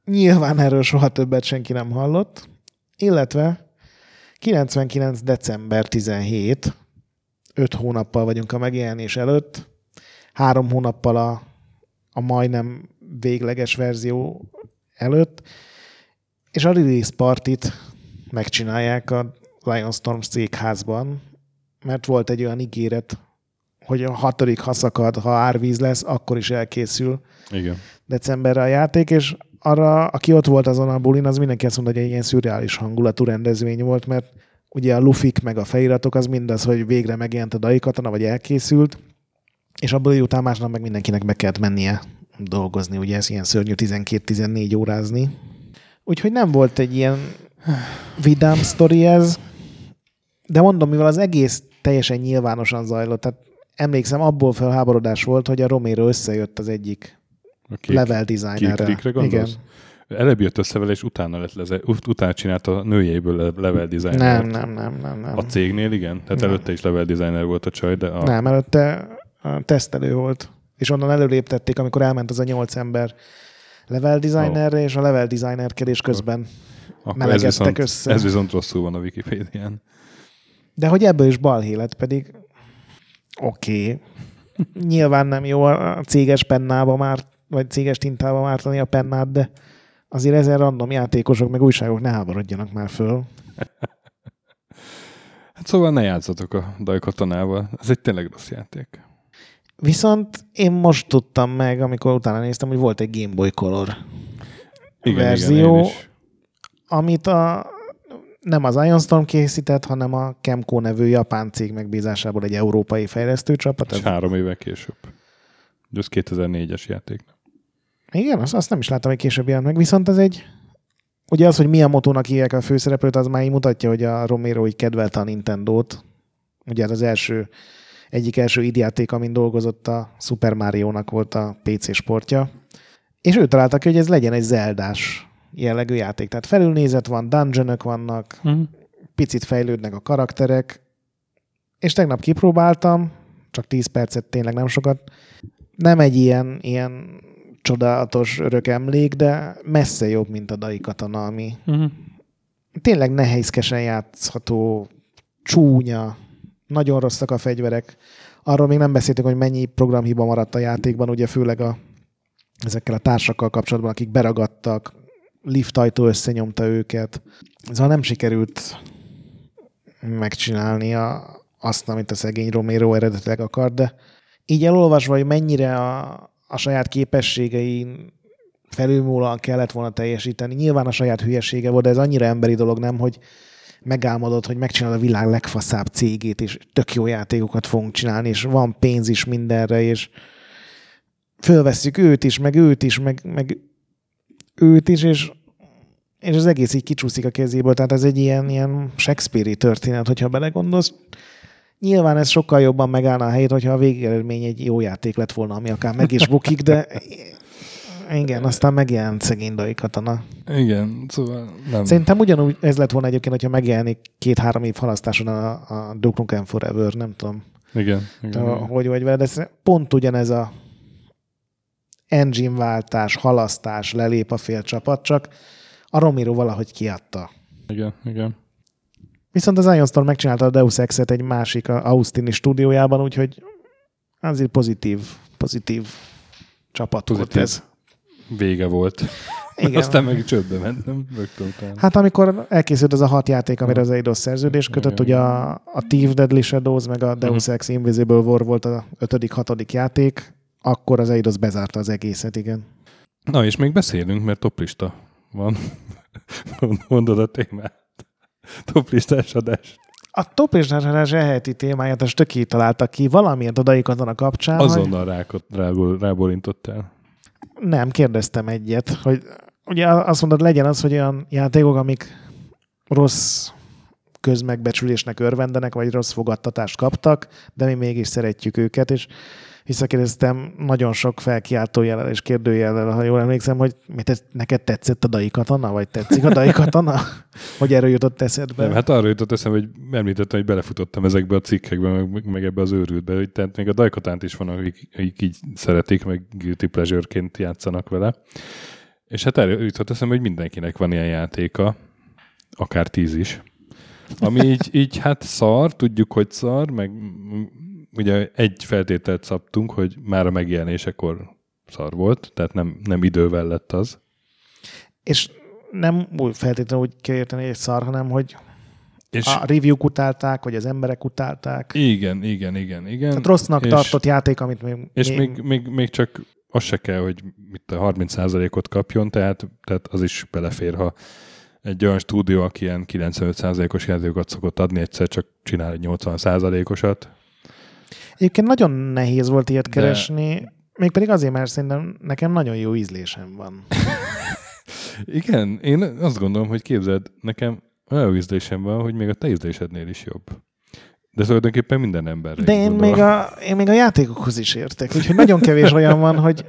Nyilván erről soha többet senki nem hallott. Illetve kilencvenkilenc december tizenhetedike, öt hónappal vagyunk a megjelenés előtt, három hónappal a, a majdnem végleges verzió előtt, és a release partit megcsinálják a Ion Storm cégházban, mert volt egy olyan ígéret, hogy a hatodik haszakad, ha árvíz lesz, akkor is elkészül. Igen. Decemberre a játék, és arra, aki ott volt azon a bulin, az mindenki azt mondta, hogy egy ilyen szürreális hangulatú rendezvény volt, mert ugye a lufik meg a feliratok az mindaz, hogy végre megjelent a Daikatana, vagy elkészült, és a buli után másnap meg mindenkinek be kellett mennie dolgozni, ugye ez ilyen szörnyű tizenkét-tizennégy órázni. Úgyhogy nem volt egy ilyen vidám sztori ez, de mondom, mivel az egész teljesen nyilvánosan zajlott, tehát emlékszem, abból felháborodás volt, hogy a Romero összejött az egyik kék, level designerrel. Kék Rickre gondolsz? Igen. Előbb jött össze vele, és utána, lett leze, utána csinált a nőjéből level designer. Nem, nem, nem, nem, nem. A cégnél, igen? Tehát nem. Előtte is level designer volt a csaj, de a... Nem, előtte a tesztelő volt. És onnan előléptették, amikor elment az a nyolc ember level designerre, és a level designerkedés közben akkor melegettek ez viszont, össze. Ez viszont rosszul van a Wikipédián. De hogy ebből is balhé lett, pedig oké. Okay. Nyilván nem jó a céges pennába már, vagy céges tintába mártani a pennát, de azért ezen random játékosok meg újságok ne háborodjanak már föl. Hát szóval ne játszatok a Daikatanával. Ez egy tényleg rossz játék. Viszont én most tudtam meg, amikor utána néztem, hogy volt egy Game Boy Color igen, verzió, igen, amit a, nem az Ion Storm készített, hanem a Kemco nevű japán cég megbízásából egy európai fejlesztőcsapat. És három éve később. Ez kétezer-négyes játék. Igen, azt, azt nem is láttam, hogy később jelent meg. Viszont ez egy... Ugye az, hogy Miyamoto-nak hívják a főszereplőt, az már így mutatja, hogy a Romero így kedvelte a Nintendót. Ugye hát az első... Egyik első id játék, amin dolgozott a Super Mario-nak volt a pé cé sportja. És ő találta ki, hogy ez legyen egy Zeldás jellegű játék. Tehát felülnézet van, dungeonök vannak, mm. picit fejlődnek a karakterek. És tegnap kipróbáltam, csak tíz percet, tényleg nem sokat. Nem egy ilyen, ilyen csodálatos örök emlék, de messze jobb, mint a Daikatana, ami mm. tényleg nehézkesen játszható, csúnya. Nagyon rosszak a fegyverek. Arról még nem beszéltünk, hogy mennyi programhiba maradt a játékban, ugye főleg a, ezekkel a társakkal kapcsolatban, akik beragadtak, liftajtó összenyomta őket. Szóval nem sikerült megcsinálni a, azt, amit a szegény Romero eredetileg akart, de így elolvasva, hogy mennyire a, a saját képességein felülmúlóan kellett volna teljesíteni. Nyilván a saját hülyesége volt, de ez annyira emberi dolog, nem, hogy megálmodod, hogy megcsinálod a világ legfaszább cégét, és tök jó játékokat fogunk csinálni, és van pénz is mindenre, és fölvesszük őt is, meg őt is, meg, meg őt is, és, és az egész így kicsúszik a kezéből. Tehát ez egy ilyen, ilyen Shakespeare-i történet, hogyha belegondolsz. Nyilván ez sokkal jobban megállna a helyét, hogyha a végeredmény egy jó játék lett volna, ami akár meg is bukik, de... Igen, aztán megjelent szegény Daikatana. Igen, szóval nem. Szerintem ugyanúgy ez lett volna egyébként, hogyha megjelenik két-három év halasztáson a, a Duke Nukem Forever, nem tudom. Igen. igen, a, igen. Hogy vagy vele, de pont ugyanez a engine-váltás, halasztás, lelép a fél csapat, csak a Romero valahogy kiadta. Igen, igen. Viszont az Ion Storm megcsinálta a Deus Ex-et egy másik Austin-i stúdiójában, úgyhogy azért pozitív, pozitív csapat pozitív. Volt ez. Vége volt. Igen. Aztán meg csődbe mentem. Hát amikor elkészült az a hat játék, amire az Eidos szerződés kötött, ugye a, a Thief Deadly Shadows, meg a Deus Ex Invisible War volt a ötödik, hatodik játék, akkor az Eidos bezárta az egészet, igen. Na és még beszélünk, mert toplista van. Mondod a témát. Toplistás adás. A toplistás adás elhelyeti témáját a stöki találtak ki valamilyen a Daikatana kapcsán. Azonnal hogy... rából, rábólintottál. Nem, kérdeztem egyet, hogy ugye azt mondod, legyen az, hogy olyan játékok, amik rossz közmegbecsülésnek örvendenek, vagy rossz fogadtatást kaptak, de mi mégis szeretjük őket, és visszakérdeztem nagyon sok felkiáltójellel és kérdőjellel, ha jól emlékszem, hogy neked tetszett a Daikatana, vagy tetszik a Daikatana? Hogy erről jutott eszedbe? Nem, hát arra jutott eszembe, hogy említettem, hogy belefutottam ezekbe a cikkekbe, meg, meg ebbe az őrültbe, hogy tehát még a Daikatánt is van, akik, akik így szeretik, meg guilty pleasure-ként játszanak vele. És hát erről jutott eszembe, hogy mindenkinek van ilyen játéka, akár tíz is, ami így, így hát szar, tudjuk, hogy szar, meg... Ugye egy feltételt szabtunk, hogy már a megjelenésekor szar volt, tehát nem, nem idővel lett az. És nem úgy feltétlenül úgy kell érteni, egy szar, hanem hogy és a review-k utálták, vagy az emberek utálták. Igen, igen, igen. igen. Tehát rossznak és, tartott játék, amit még... És én... még, még, még csak az se kell, hogy itt a harminc százalékot kapjon, tehát, tehát az is belefér, ha egy olyan stúdió, aki ilyen kilencvenöt százalékos játékokat szokott adni, egyszer csak csinál egy nyolcvan százalékosat, Egyébként nagyon nehéz volt ilyet keresni, de... mégpedig azért, mert szerintem nekem nagyon jó ízlésem van. Igen, én azt gondolom, hogy képzeld, nekem olyan ízlésem van, hogy még a te ízlésednél is jobb. De tulajdonképpen minden emberre. De én még, a, én még a játékokhoz is értek, úgyhogy nagyon kevés olyan van, hogy...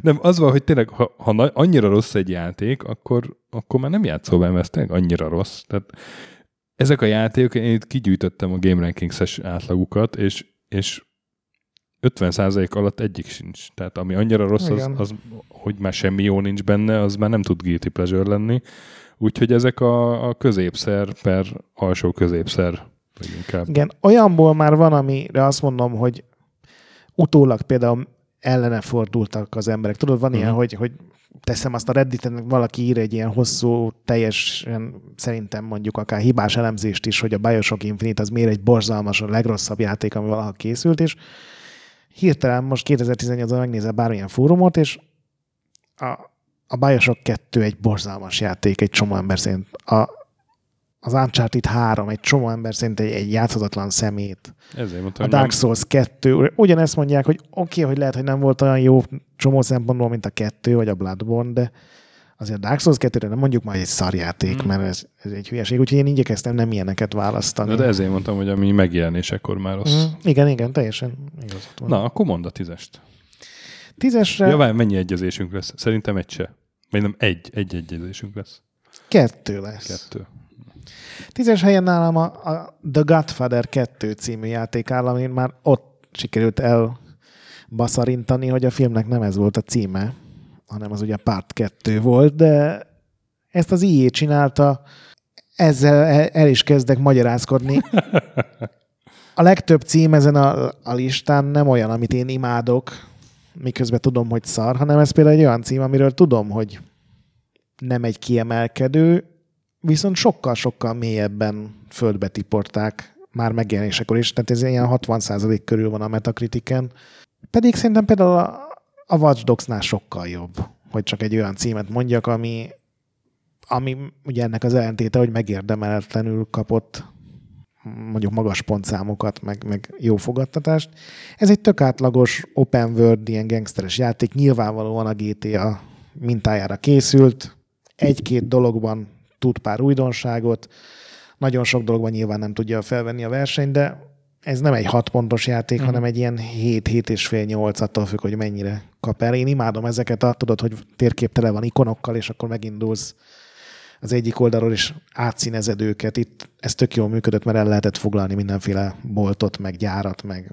Nem, az van, hogy tényleg, ha, ha annyira rossz egy játék, akkor, akkor már nem játszol be, mert ez tényleg annyira rossz. Tehát ezek a játékok, én itt kigyűjtöttem a Game Rankings-es átlagukat, és és ötven százalék alatt egyik sincs. Tehát ami annyira rossz, az, az, hogy már semmi jó nincs benne, az már nem tud guilty pleasure lenni. Úgyhogy ezek a, a középszer per alsó középszer. Inkább. Igen, olyanból már van, amire azt mondom, hogy utólag például ellene fordultak az emberek. Tudod, van uh-huh. ilyen, hogy, hogy teszem azt a Redditen, valaki ír egy ilyen hosszú, teljesen szerintem mondjuk akár hibás elemzést is, hogy a Bioshock Infinite az miért egy borzalmas, a legrosszabb játék, ami valaha készült, és hirtelen most kétezer-tizennyolcban megnézel bármilyen fórumot, és a, a Bioshock kettő egy borzalmas játék, egy csomó ember szerint. A, az Uncharted három egy csomó ember szerint egy, egy játszhatatlan szemét. Ezért mondtam, a Dark Souls kettő. Ugyanezt mondják, hogy oké, okay, hogy lehet, hogy nem volt olyan jó csomó szempontból, mint a kettő, vagy a Bloodborne, de azért a Dark Souls kettőre nem mondjuk már egy szarjáték, mm. mert ez, ez egy hülyeség, úgyhogy én igyekeztem nem ilyeneket választani. De, de ezért mondtam, hogy ami megjelenésekor már rossz. Mm. Igen, igen, teljesen igazat van. Na, akkor mondd a tízest. Tízesre... Ja, várj, mennyi egyezésünk lesz? Szerintem egy se. Vagy nem, egy, egy egyezésünk lesz. Kettő lesz. Kettő. Tízes helyen nálam a, a The Godfather kettő című játék áll, amin már ott sikerült elbaszarintani, hogy a filmnek nem ez volt a címe, hanem az ugye Part kettő volt, de ezt az i á csinálta, ezzel el is kezdek magyarázkodni. A legtöbb cím ezen a, a listán nem olyan, amit én imádok, miközben tudom, hogy szar, hanem ez például egy olyan cím, amiről tudom, hogy nem egy kiemelkedő, viszont sokkal-sokkal mélyebben földbe tiporták már megjelenésekor is, tehát ez ilyen hatvan százalék körül van a Metacritiken. Pedig szerintem például a, a Watch Dogs-nál sokkal jobb, hogy csak egy olyan címet mondjak, ami, ami ugye ennek az ellentéte, hogy megérdemeletlenül kapott mondjuk magas pontszámokat, meg, meg jó fogadtatást. Ez egy tök átlagos open world, ilyen gangsteres játék, nyilvánvalóan a gé té á mintájára készült, egy-két dologban tud pár újdonságot, nagyon sok dologban nyilván nem tudja felvenni a versenyt, de ez nem egy hat pontos játék, mm. hanem egy ilyen hét, hét és fél, nyolc, attól függ, hogy mennyire kap el. Én imádom ezeket, tudod, hogy térkép tele van ikonokkal, és akkor megindulsz az egyik oldalról, és átszínezed őket. Itt ez tök jól működött, mert el lehetett foglalni mindenféle boltot, meg gyárat, meg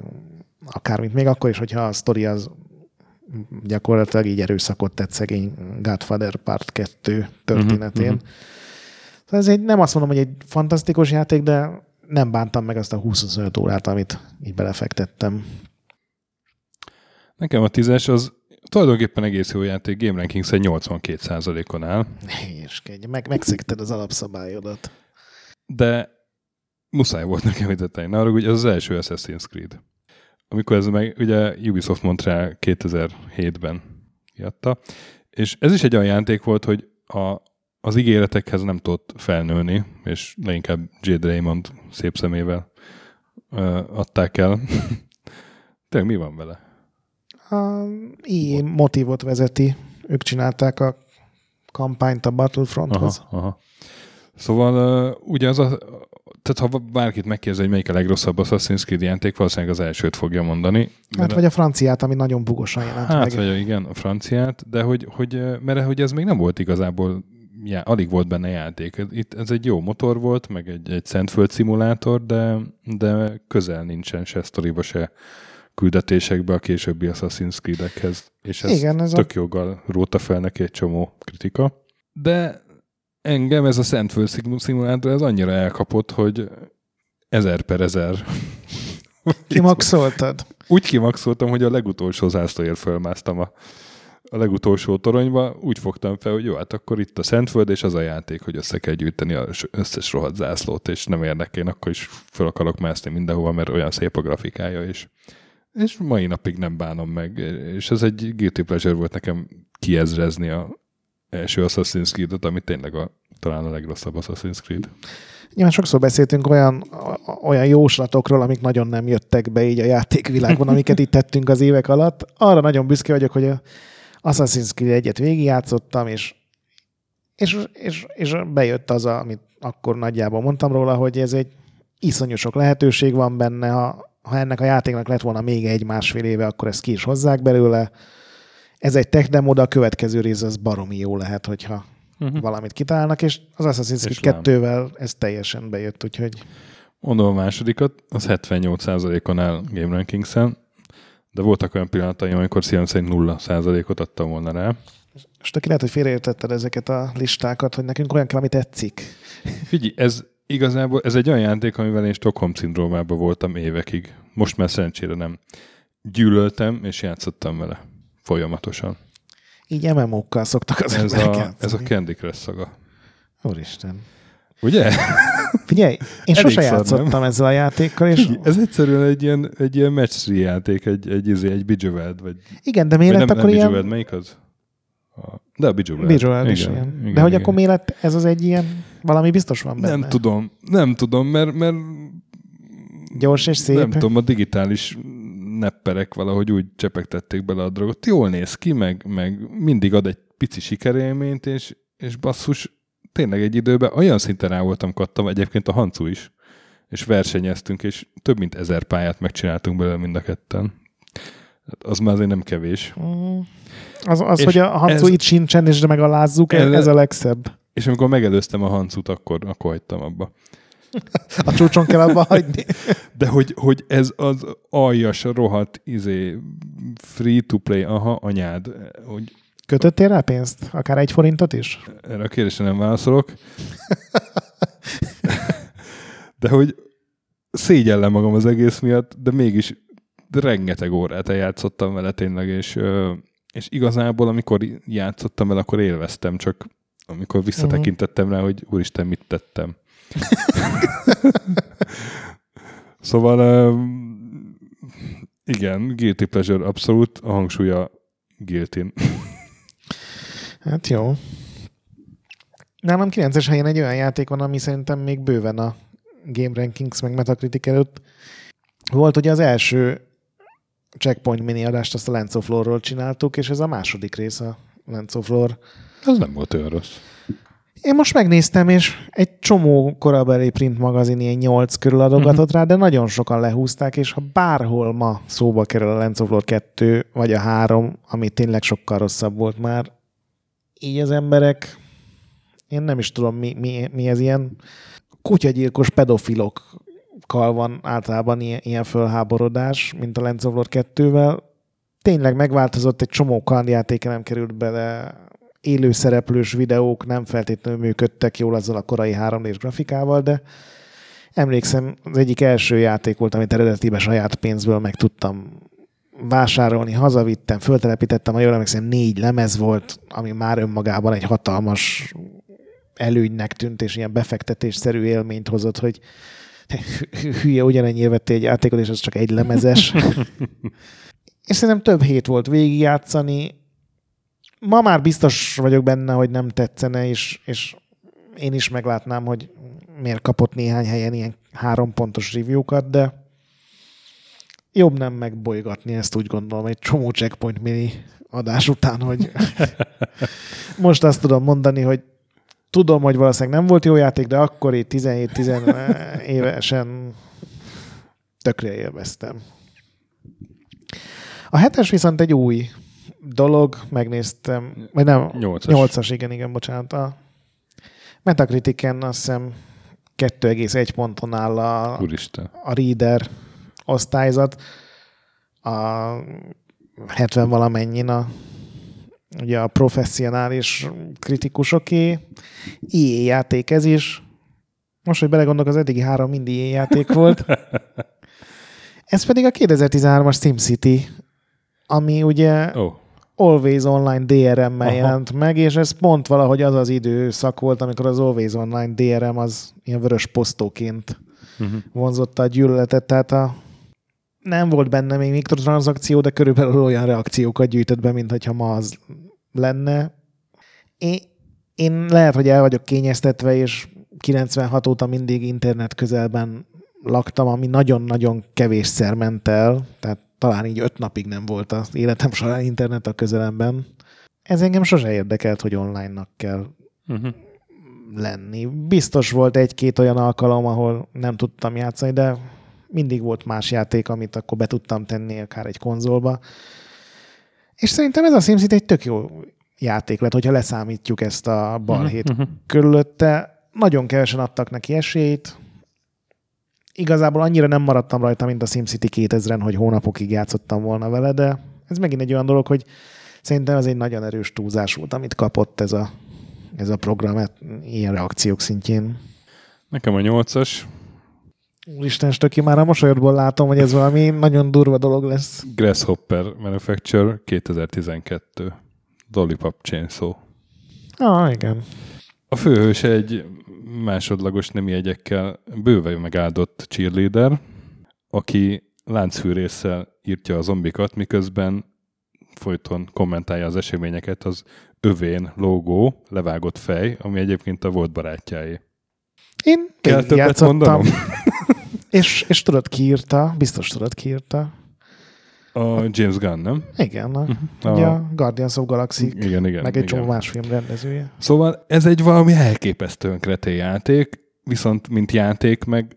akármit. Még akkor is, hogyha a sztori az gyakorlatilag így erőszakot tett szegény Godfather Part kettő történetén. Mm-hmm. Szóval ez egy, nem azt mondom, hogy egy fantasztikus játék, de nem bántam meg azt a húsz-huszonöt órát, amit így belefektettem. Nekem a tízes az tulajdonképpen egész jó játék, Game Rankings nyolcvankét százalékon áll. Hírskedj, meg, megszegted az alapszabályodat. De muszáj volt nekem ide arra, hogy az az első Assassin's Creed. Amikor ez meg, ugye Ubisoft mondta rá kétezer-hétben kiadta, és ez is egy olyan játék volt, hogy a az ígéretekhez nem tudott felnőni, és leginkább Jade Raymond szép szemével ö, adták el. Tényleg mi van vele? Ilyen motivot vezeti. Ők csinálták a kampányt a Battlefronthoz. Aha, aha. Szóval ö, ugye az a, Tehát ha bárkit megkérdezi, hogy melyik a legrosszabb Assassin's Creed játék, valószínűleg az elsőt fogja mondani. Hát vagy a franciát, ami nagyon bugosan jelent hát, meg. Hát vagy igen, a franciát, de hogy, hogy, mert hogy ez még nem volt igazából, já, alig volt benne játék. Itt ez egy jó motor volt, meg egy, egy Szentföld szimulátor, de, de közel nincsen se sztoriba, se küldetésekbe a későbbi Assassin's Creed-ekhez. És ez, igen, ez tök a... joggal róta fel neki egy csomó kritika. De engem ez a Szentföld szimulátor ez annyira elkapott, hogy ezer per ezer. Kimaxoltad? Úgy kimaxoltam, hogy a legutolsó zászlóért fölmásztam a, a legutolsó toronyba. Úgy fogtam fel, hogy jó, hát akkor itt a Szentföld, és az a játék, hogy össze kell gyűjteni az összes rohadt zászlót, és nem érnek, én akkor is föl akarok mászni mindenhova, mert olyan szép a grafikája is. És mai napig nem bánom meg. És ez egy guilty pleasure volt nekem kiezrezni a első Assassin's Creed-ot, ami tényleg a, talán a legrosszabb Assassin's Creed. Nyilván sokszor beszéltünk olyan, olyan jóslatokról, amik nagyon nem jöttek be így a játékvilágban, amiket itt tettünk az évek alatt. Arra nagyon büszke vagyok, hogy a Assassin's Creed egyet végigjátszottam, és, és, és, és bejött az, amit akkor nagyjából mondtam róla, hogy ez egy iszonyú sok lehetőség van benne. Ha, ha ennek a játéknak lett volna még egy másfél éve, akkor ezt ki is hozzák belőle. Ez egy tech demo, de a következő rész az baromi jó lehet, hogyha uh-huh. valamit kitálnak, és az Assassin's Creed kettővel ez teljesen bejött, úgyhogy... Mondom a másodikat, az hetvennyolc százalékon áll Game Rankings-en, de voltak olyan pillanatai, amikor szívem szerint nulla százalékot adtam volna rá. És tök lehet, hogy félreértetted ezeket a listákat, hogy nekünk olyan kell, ami tetszik. Figyelj, ez igazából ez egy olyan játék, amivel én Stockholm-szindrómában voltam évekig. Most már szerencsére nem. Gyűlöltem, és játszottam vele. Folyamatosan. Így em em ó-kkal szoktak az ez emberek a, ez a Candy Crush szaga. Úristen. Ugye? Figyelj, én sose játszottam nem? ezzel a játékkal. És... Ez egyszerűen egy ilyen, egy ilyen match three játék, egy, egy, egy, egy Bejeweled. Vagy... Igen, de miért akkor ilyen... Bejeweled, melyik az? De a Bejeweled. Bejeweled is igen. Ilyen. Igen, de igen, hogy igen. Akkor miért ez az egy ilyen, valami biztos van benne? Nem tudom, nem tudom, mert... mert... Gyors és szép. Nem tudom, a digitális... nepperek valahogy úgy csepegtették bele a drogot. Jól néz ki, meg, meg mindig ad egy pici sikerélményt, és, és basszus, tényleg egy időben olyan szinten rá voltam kattam, egyébként a Hancu is, és versenyeztünk, és több mint ezer pályát megcsináltunk belőle mind a ketten. Az már azért nem kevés. Mm. Az, az hogy a Hancu ez, itt sincsen, és de megalázzuk, ez, ez a legszebb. És amikor megelőztem a Hancut, akkor, akkor hagytam abba. A csúcson kell abba hagyni. De hogy, hogy ez az aljas, rohadt, izé, free-to-play, aha, anyád. Hogy... Kötöttél rá pénzt? Akár egy forintot is? Erre a kérdésre nem válaszolok. De hogy szégyellem magam az egész miatt, de mégis de rengeteg órát eljátszottam vele tényleg, és, és igazából amikor játszottam vele, akkor élveztem, csak amikor visszatekintettem rá, hogy úristen, mit tettem. Szóval uh, igen, guilty pleasure abszolút, a hangsúlya guilty. Hát jó. Nálam kilences helyen egy olyan játék van, ami szerintem még bőven a Game Rankings meg Metacritic előtt. Volt ugye az első Checkpoint mini adást, azt a Lance of Lore-ról csináltuk, és ez a második rész a Lance of Lore. Ez nem volt olyan rossz. Én most megnéztem, és egy csomó korabeli print magazin ilyen nyolc körül adogatott uh-huh. rá, de nagyon sokan lehúzták, és ha bárhol ma szóba kerül a Lance of Lore kettő, vagy a három, ami tényleg sokkal rosszabb volt már, így az emberek, én nem is tudom, mi, mi, mi ez ilyen kutyagyilkos pedofilokkal van általában ilyen, ilyen fölháborodás, mint a Lance of Lore kettővel. Tényleg megváltozott, egy csomó kalandjátéke nem került bele, élőszereplős videók nem feltétlenül működtek jól azzal a korai három dés grafikával, de emlékszem, az egyik első játék volt, amit eredetiben saját pénzből meg tudtam vásárolni, hazavittem, föltelepítettem, ha jól emlékszem, négy lemez volt, ami már önmagában egy hatalmas előnynek tűnt, és ilyen befektetésszerű élményt hozott, hogy hülye, ugyanennyire vettél egy játékot, és az csak egy lemezes. És szerintem több hét volt végigjátszani. Ma már biztos vagyok benne, hogy nem tetszene, és, és én is meglátnám, hogy miért kapott néhány helyen ilyen három pontos review-kat, de jobb nem megbolygatni, ezt úgy gondolom, egy csomó Checkpoint mini adás után, hogy most azt tudom mondani, hogy Tudom, hogy valószínűleg nem volt jó játék, de akkor itt tizenhét-tizen évesen tökre élveztem. A hetes viszont egy új dolog, megnéztem, vagy nem, nyolcas, igen, igen, bocsánat. A Metacritiken azt hiszem kettő egész egy ponton áll a, a Reader osztályzat, a hetven valamennyin a ugye a professzionális kritikusoké. í á játék ez is. Most, hogy belegondolok, az eddigi három mind í á játék volt. Ez pedig a kétezer-tizenhármas SimCity, ami ugye oh. Always Online dé er em-mel jelent meg, és ez pont valahogy az az időszak volt, amikor az Always Online dé er em az ilyen vörös posztóként uh-huh. vonzotta a gyűlöletet, tehát a nem volt benne még mikrotranszakció, de körülbelül olyan reakciókat gyűjtött be, mintha ma az lenne. Én, én lehet, hogy el vagyok kényeztetve, és kilencvenhat óta mindig internet közelben laktam, ami nagyon-nagyon kevésszer ment el, tehát talán így öt napig nem volt az életem során internet a közelemben. Ez engem sose érdekelt, hogy online-nak kell uh-huh. lenni. Biztos volt egy-két olyan alkalom, ahol nem tudtam játszani, de mindig volt más játék, amit akkor be tudtam tenni akár egy konzolba. És szerintem ez a SimCity egy tök jó játék lett, hogyha leszámítjuk ezt a balhét uh-huh. körülötte. Nagyon kevesen adtak neki esélyt. Igazából annyira nem maradtam rajta, mint a SimCity kétezren, hogy hónapokig játszottam volna vele, de ez megint egy olyan dolog, hogy szerintem ez egy nagyon erős túlzás volt, amit kapott ez a, ez a program ilyen reakciók szintjén. Nekem a nyolcas... Úristen, stöki, már a mosolyodból látom, hogy ez valami nagyon durva dolog lesz. Grasshopper Manufacture kétezer-tizenkettő. Lollipop Chainsaw. Ah, igen. A főhős egy másodlagos nemi jegyekkel bőve megáldott cheerleader, aki láncfűrésszel írtja a zombikat, miközben folyton kommentálja az eseményeket az övén lógó, levágott fej, ami egyébként a volt barátjáé. Én kell többet játszottam. Mondanom? És, és tudod, ki írta? Biztos tudod, ki írta. A James Gunn, nem? Igen. A, uh-huh. a, a Guardians of Galaxy, igen, igen, meg egy csomó más film rendezője. Szóval ez egy valami elképesztően kreté játék, viszont mint játék meg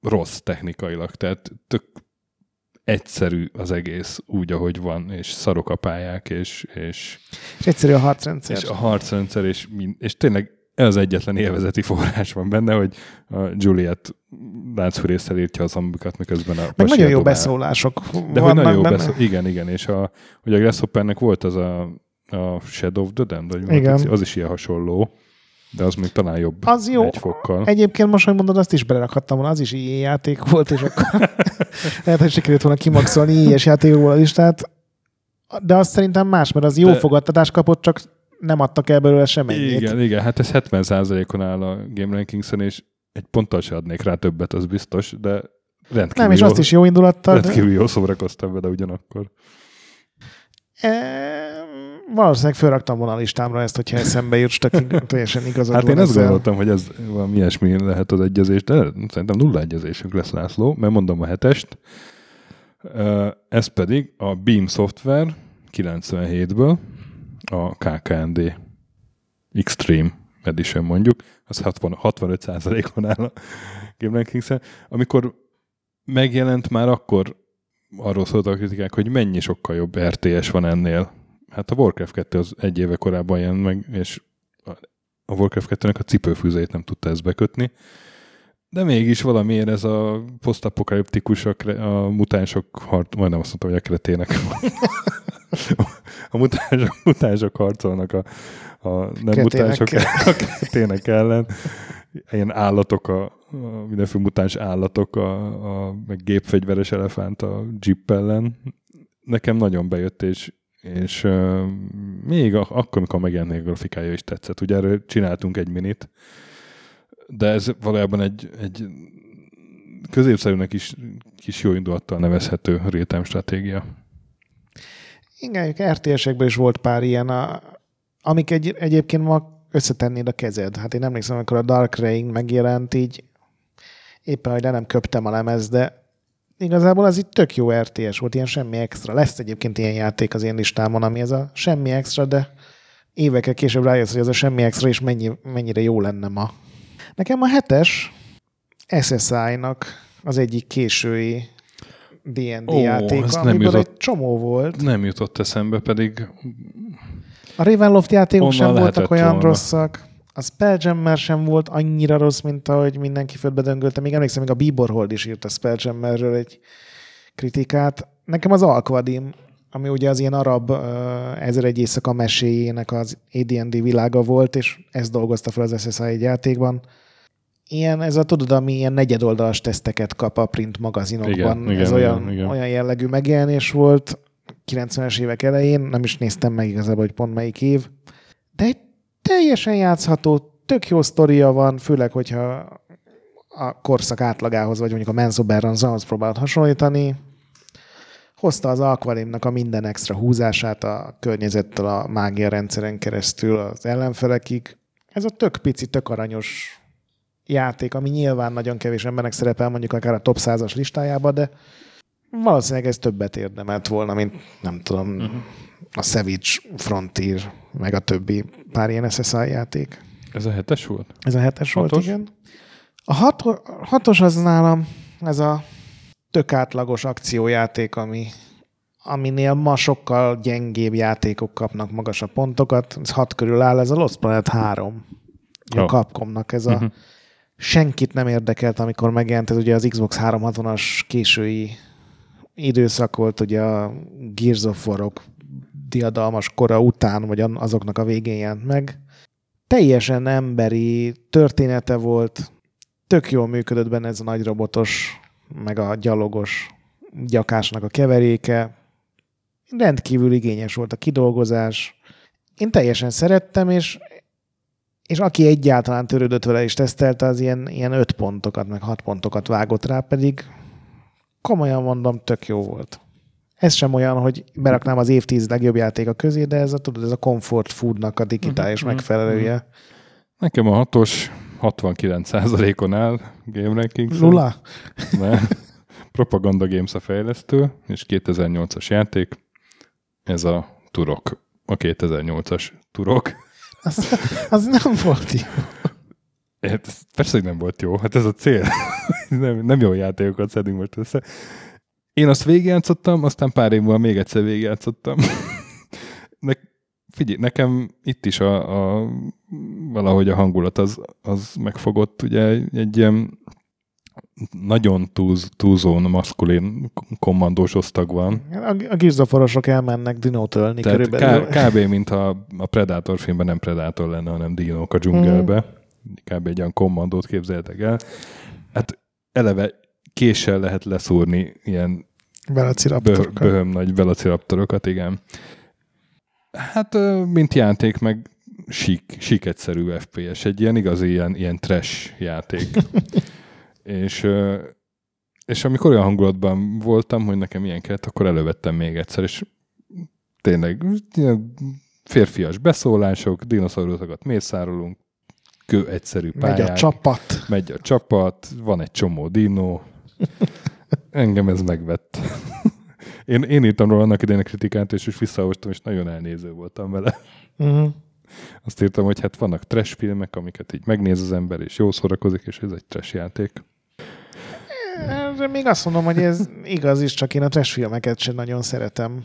rossz technikailag. Tehát tök egyszerű az egész úgy, ahogy van, és szarok a pályák, és... És, és egyszerű a harcrendszer. És a harcrendszer, és, mind, és tényleg az egyetlen élvezeti forrás van benne, hogy a Juliet láncfűrésszel írtja az zombikat, miközben a... Meg nagyon jó beszólások de vannak nagyon jó benne. Beszó... Igen, igen, és a, hogy a Grasshoppernek volt az a, a Shadow of the Damned, az is ilyen hasonló, de az még talán jobb az jó. Egy fokkal. Egyébként most, hogy mondod, azt is belerakhattam volna, az is ilyen játék volt, és akkor lehet, hogy sikerült volna kimaxolni ilyes játékból a listát, de azt szerintem más, mert az jó de... fogadtatást kapott, csak nem adtak el belőle semennyit. Igen, igen, hát ez hetven százalékon áll a Game Rankingsen, és egy ponttal se adnék rá többet, az biztos, de rendkívül nem, jó, és azt is jó indulattal. Rendkívül jól szórakoztam vele ugyanakkor. E, valószínűleg felraktam volna a listámra ezt, hogyha eszembe jutsz, teljesen igazad. Hát én azt gondoltam, hogy ez valami ilyesmi lehet az egyezés, de szerintem nulla egyezésünk lesz, László, mert mondom a hetest. Ez pedig a Beam Software kilencvenhétből, a ká ká en dé Extreme Edition mondjuk, az hatvan-hatvanöt százalékon áll a Game Rankings-en. Amikor megjelent már akkor arról szólt a kritikák, hogy mennyi sokkal jobb er té es van ennél. Hát a Warcraft kettő az egy éve korábban jelent meg, és a Warcraft kettőnek a cipőfűzeit nem tudta ezt bekötni. De mégis valamiért ez a posztapokaliptikus, a, kre- a mutánsok hart, majdnem azt mondtam, hogy a kretének a mutánsok, mutánsok harcolnak a, a nem kretének. Mutánsok a kretének ellen. Ilyen állatok, a, a mindenféle mutáns állatok, a, a meg gépfegyveres elefánt a Jeep ellen. Nekem nagyon bejött, és, és uh, még a, akkor, amikor megjelennék a grafikája is tetszett. Ugye erről csináltunk egy minit, de ez valójában egy, egy középszerűnek is kis jó indulattal nevezhető real-time stratégia. Igen, er té esekből is volt pár ilyen, a, amik egy, egyébként ma összetennéd a kezed. Hát én emlékszem, amikor a Dark Reign megjelent, így éppen, hogy le nem köptem a lemez, de igazából az itt tök jó er té es volt, ilyen semmi extra. Lesz egyébként ilyen játék az én listámon, ami ez a semmi extra, de évekkel később rájössz, hogy az a semmi extra, és mennyi, mennyire jó lenne ma. Nekem a hetes es es i-nak az egyik késői dé és dé oh, játéka, amiből jutott, egy csomó volt. Nem jutott eszembe, pedig... A Ravenloft játékok sem voltak olyan volna. rosszak, a Spelljammer sem volt annyira rossz, mint ahogy mindenki földbe döngölte. Még emlékszem, még a Bíborhold is írt a Spelljammerről egy kritikát. Nekem az Alquadim, ami ugye az ilyen arab uh, ezregy éjszaka meséjének az á dé és dé világa volt, és ezt dolgozta fel az es es i egy játékban. Ilyen, ez a tudod, ami ilyen negyedoldalas teszteket kap a print magazinokban. Igen, ez igen, olyan, igen, igen. olyan jellegű megjelenés volt kilencvenes évek elején, nem is néztem meg igazából, hogy pont melyik év. De egy teljesen játszható, tök jó sztoria van, főleg, hogyha a korszak átlagához, vagy mondjuk a Men's Oberon-hoz próbált hasonlítani. Hozta az Alquarimnak a minden extra húzását a környezettől, a mágia rendszeren keresztül az ellenfelekig. Ez a tök pici, tök aranyos játék, ami nyilván nagyon kevés embernek szerepel, mondjuk akár a top százas listájába, de valószínűleg ez többet érdemelt volna, mint nem tudom, uh-huh. a Savage Frontier, meg a többi pár ilyen es es i játék. Ez a hetes volt? Ez a hetes volt, igen. A hat, hatos az nálam, ez a tök átlagos akciójáték, ami, aminél ma sokkal gyengébb játékok kapnak magasabb pontokat. Ez hat körül áll, ez a Lost Planet három. Oh. A Capcomnak ez a uh-huh. senkit nem érdekelt, amikor megjelent, ez ugye az Xbox háromszázhatvanas késői időszak volt, ugye a Gears of War-ok diadalmas kora után, vagy azoknak a végén jelent meg. Teljesen emberi története volt, tök jól működött benne ez a nagy robotos, meg a gyalogos gyakásnak a keveréke. Rendkívül igényes volt a kidolgozás. Én teljesen szerettem, és, és aki egyáltalán törődött vele és tesztelte, az ilyen, ilyen öt pontokat, meg hat pontokat vágott rá, pedig komolyan mondom, tök jó volt. Ez sem olyan, hogy beraknám az évtíz legjobb játéka közé, de ez a, tudod, ez a comfort foodnak a digitális uh-huh, megfelelője. Uh-huh. Nekem a hatos hatvankilenc százalékon áll Game Rankings. Lula? Propaganda Games a fejlesztő, és kétezer-nyolcas játék. Ez a Turok. A kétezer-nyolcas Turok. Az, az nem volt jó. Ez persze, hogy nem volt jó. Hát ez a cél. Nem, nem jó játékokat szedünk most össze. Én azt végigjátszottam, aztán pár év múlva még egyszer végigjátszottam. Ne, figyelj, nekem itt is a, a, valahogy a hangulat az, az megfogott. Ugye egy ilyen nagyon túz, túlzón maszkulin kommandós osztag van. A, a gizdaforosok elmennek dinót ölni körülbelül. Kb. mintha a Predator filmben nem Predator lenne, hanem dinók a dzsungelbe. Hmm. Kb. egy olyan kommandót képzeltek el. Hát eleve késsel lehet leszúrni ilyen bö- böhöm nagy velociraptorokat, igen. Hát, mint játék, meg sík, sík egyszerű ef pé es, egy ilyen igazi, ilyen, ilyen trash játék. és, és amikor olyan hangulatban voltam, hogy nekem ilyen kellett, akkor elővettem még egyszer, és tényleg férfias beszólások, dinoszauruszokat mészárolunk, kő egyszerű pályák. Megy a csapat. Megy a csapat, van egy csomó dinó. Engem ez megvett. Én, én írtam róla annak idején a kritikát, és is visszaolvastam, és nagyon elnéző voltam vele. Uh-huh. Azt írtam, hogy hát vannak trash filmek, amiket így megnéz az ember, és jó szórakozik, és ez egy trash játék. É, még azt mondom, hogy ez igaz is, csak én a trash filmeket sem nagyon szeretem.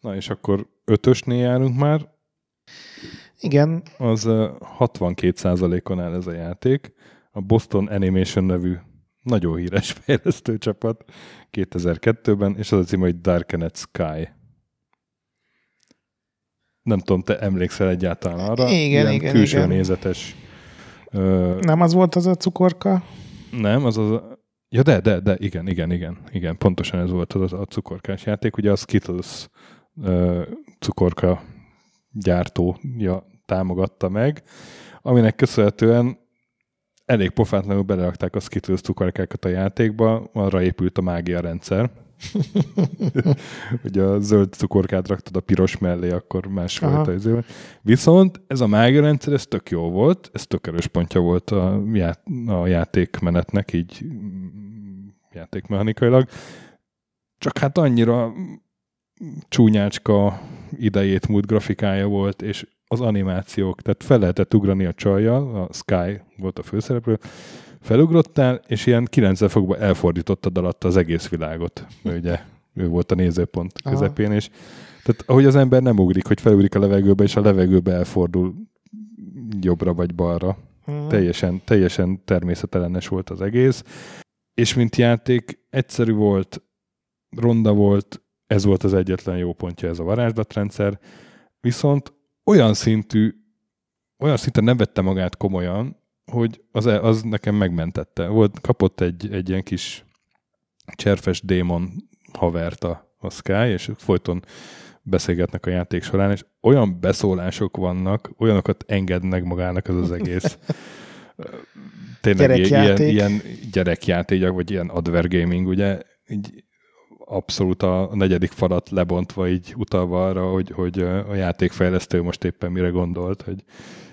Na, és akkor ötösnél járunk már. Igen. Az hatvankét százalékon áll ez a játék. A Boston Animation nevű nagyon híres fejlesztő csapat kétezer-kettőben, és az a cím, hogy Darkened Sky. Nem tudom, te emlékszel egyáltalán arra? Igen, ilyen igen, külső igen. nézetes. Ö... Nem az volt az a cukorka? Nem, az az a... Ja, de, de, de, igen, igen, igen. igen pontosan ez volt az a cukorkás játék. Ugye a Skittles ö, cukorka gyártója támogatta meg, aminek köszönhetően elég pofátlanul belerakták a Skittles cukorkákat a játékba, arra épült a mágia rendszer. Ugye a zöld cukorkát raktad a piros mellé, akkor másfajta izében. Viszont ez a mágia rendszer, ez tök jó volt, ez tök erős pontja volt a, ját, a játékmenetnek, így játékmechanikailag. Csak hát annyira csúnyácska idejét múlt grafikája volt, és az animációk, tehát fel lehetett ugrani a csajjal, a Sky volt a főszereplő, felugrottál, és ilyen kilencven fokba elfordítottad alatt az egész világot. Ugye, ő volt a nézőpont közepén, aha. És tehát ahogy az ember nem ugrik, hogy felugrik a levegőbe, és a levegőbe elfordul jobbra vagy balra. Hmm. Teljesen, teljesen természetellenes volt az egész. És mint játék egyszerű volt, ronda volt, ez volt az egyetlen jó pontja, ez a varázslatrendszer. Viszont olyan szintű, olyan szinten nem vette magát komolyan, hogy az, az nekem megmentette. Volt, kapott egy, egy ilyen kis cserfes démon havert a, a Sky, és folyton beszélgetnek a játék során, és olyan beszólások vannak, olyanokat engednek magának ez az egész. Tényleg gyerekjáték. Ilyen, ilyen gyerekjáték, vagy ilyen advergaming, ugye, így abszolút a negyedik falat lebontva, így utalva arra, hogy, hogy a játékfejlesztő most éppen mire gondolt, hogy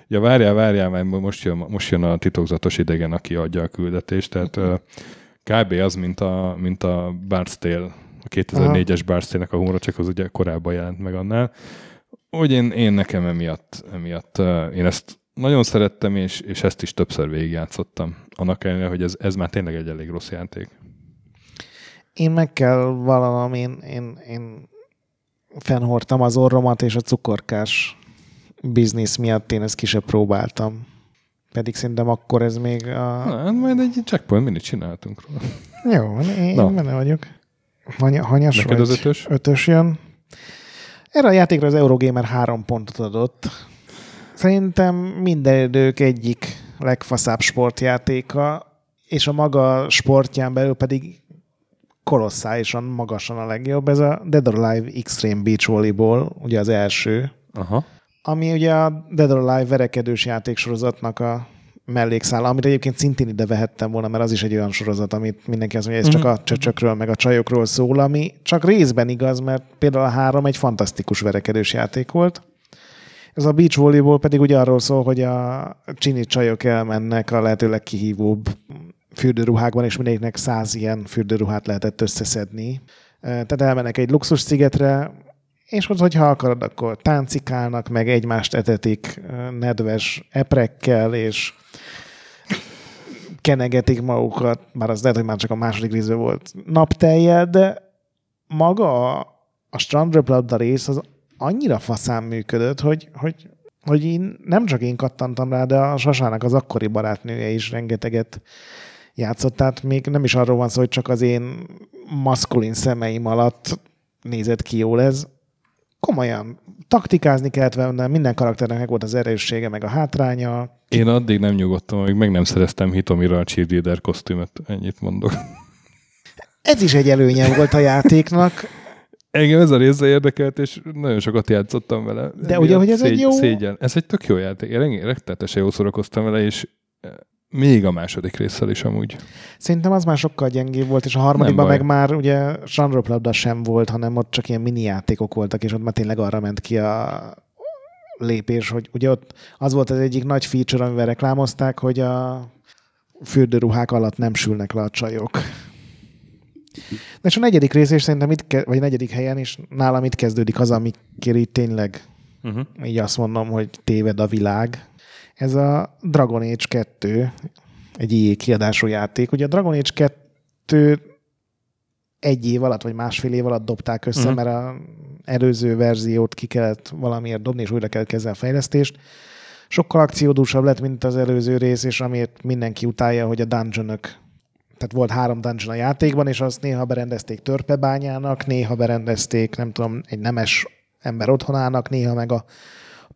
ja, várjál, várjál, mert most jön, most jön a titokzatos idegen, aki adja a küldetést, tehát kb. Az, mint a, mint a Bard's Tale, a kétezer-négyes Bard's Tale-nek a humora, csak az ugye korábban jelent meg annál, hogy én, én nekem emiatt, emiatt én ezt nagyon szerettem, és, és ezt is többször végigjátszottam. Annak ellenére, hogy ez, ez már tényleg egy elég rossz játék. Én meg kell vallanom, én, én, én fennhordtam az orromat, és a cukorkás biznisz miatt én ezt ki sem próbáltam. Pedig szerintem akkor ez még a... Na, majd egy checkpoint mindig csináltunk róla. Jó, én Na. benne vagyok. Hanya, hanyas Neked vagy? Az ötös? Ötös jön. Erre a játékra az Eurogamer három pontot adott. Szerintem minden idők egyik legfaszább sportjátéka, és a maga sportján belül pedig kolosszálisan magasan a legjobb. Ez a Dead or Alive Extreme Beach Volleyball, ugye az első. Aha. Ami ugye a Dead or Alive verekedős játéksorozatnak a mellékszála, amit egyébként szintén ide vehettem volna, mert az is egy olyan sorozat, amit mindenki azt mondja, ez csak a csöcsökről, meg a csajokról szól, ami csak részben igaz, mert például a három egy fantasztikus verekedős játék volt. Ez a beach volleyball pedig ugye arról szól, hogy a csini csajok elmennek a lehetőleg kihívóbb fürdőruhákban, és mindegyiknek száz ilyen fürdőruhát lehetett összeszedni. Tehát elmennek egy luxus szigetre, és ott, hogyha akarod, akkor táncikálnak, meg egymást etetik nedves eprekkel, és kenegetik magukat, bár az lehet, hogy már csak a második részben volt napteljel, de maga a strandröplabda rész az annyira faszán működött, hogy, hogy, hogy én, nem csak én kattantam rá, de a Sasának az akkori barátnője is rengeteget játszott, tehát még nem is arról van szó, hogy csak az én maszkulin szemeim alatt nézett ki jól ez. Komolyan taktikázni kellett venni, minden karakternek meg volt az erőssége, meg a hátránya. Én addig nem nyugodtam, amíg meg nem szereztem Hitomira a cheerleader kosztümöt, ennyit mondok. Ez is egy előnye volt a játéknak. Engem ez a része érdekelt, és nagyon sokat játszottam vele. De ugye, hogy ez szégy, egy jó... Szégyen. Ez egy tök jó játék. Én rettenetesen jól szórakoztam vele, és még a második résszel is amúgy. Szerintem az már sokkal gyengébb volt, és a harmadikban meg már ugye zsanroplabda sem volt, hanem ott csak ilyen mini játékok voltak, és ott már tényleg arra ment ki a lépés, hogy ugye ott az volt az egyik nagy feature, amivel reklámozták, hogy a fürdőruhák alatt nem sülnek le a csajok. De és a negyedik rész, és szerintem itt, ke- vagy negyedik helyen is nálam itt kezdődik az, amikért így tényleg uh-huh. így azt mondom, hogy téved a világ. Ez a Dragon Age kettő, egy i é kiadású játék. Ugye a Dragon Age kettő egy év alatt, vagy másfél év alatt dobták össze, uh-huh. mert az előző verziót ki kellett valamiért dobni, és újra kellett kezdeni a fejlesztést. Sokkal akciódúsabb lett, mint az előző rész, és amiért mindenki utálja, hogy a dungeonök, tehát volt három dungeon a játékban, és azt néha berendezték törpebányának, néha berendezték, nem tudom, egy nemes ember otthonának, néha meg a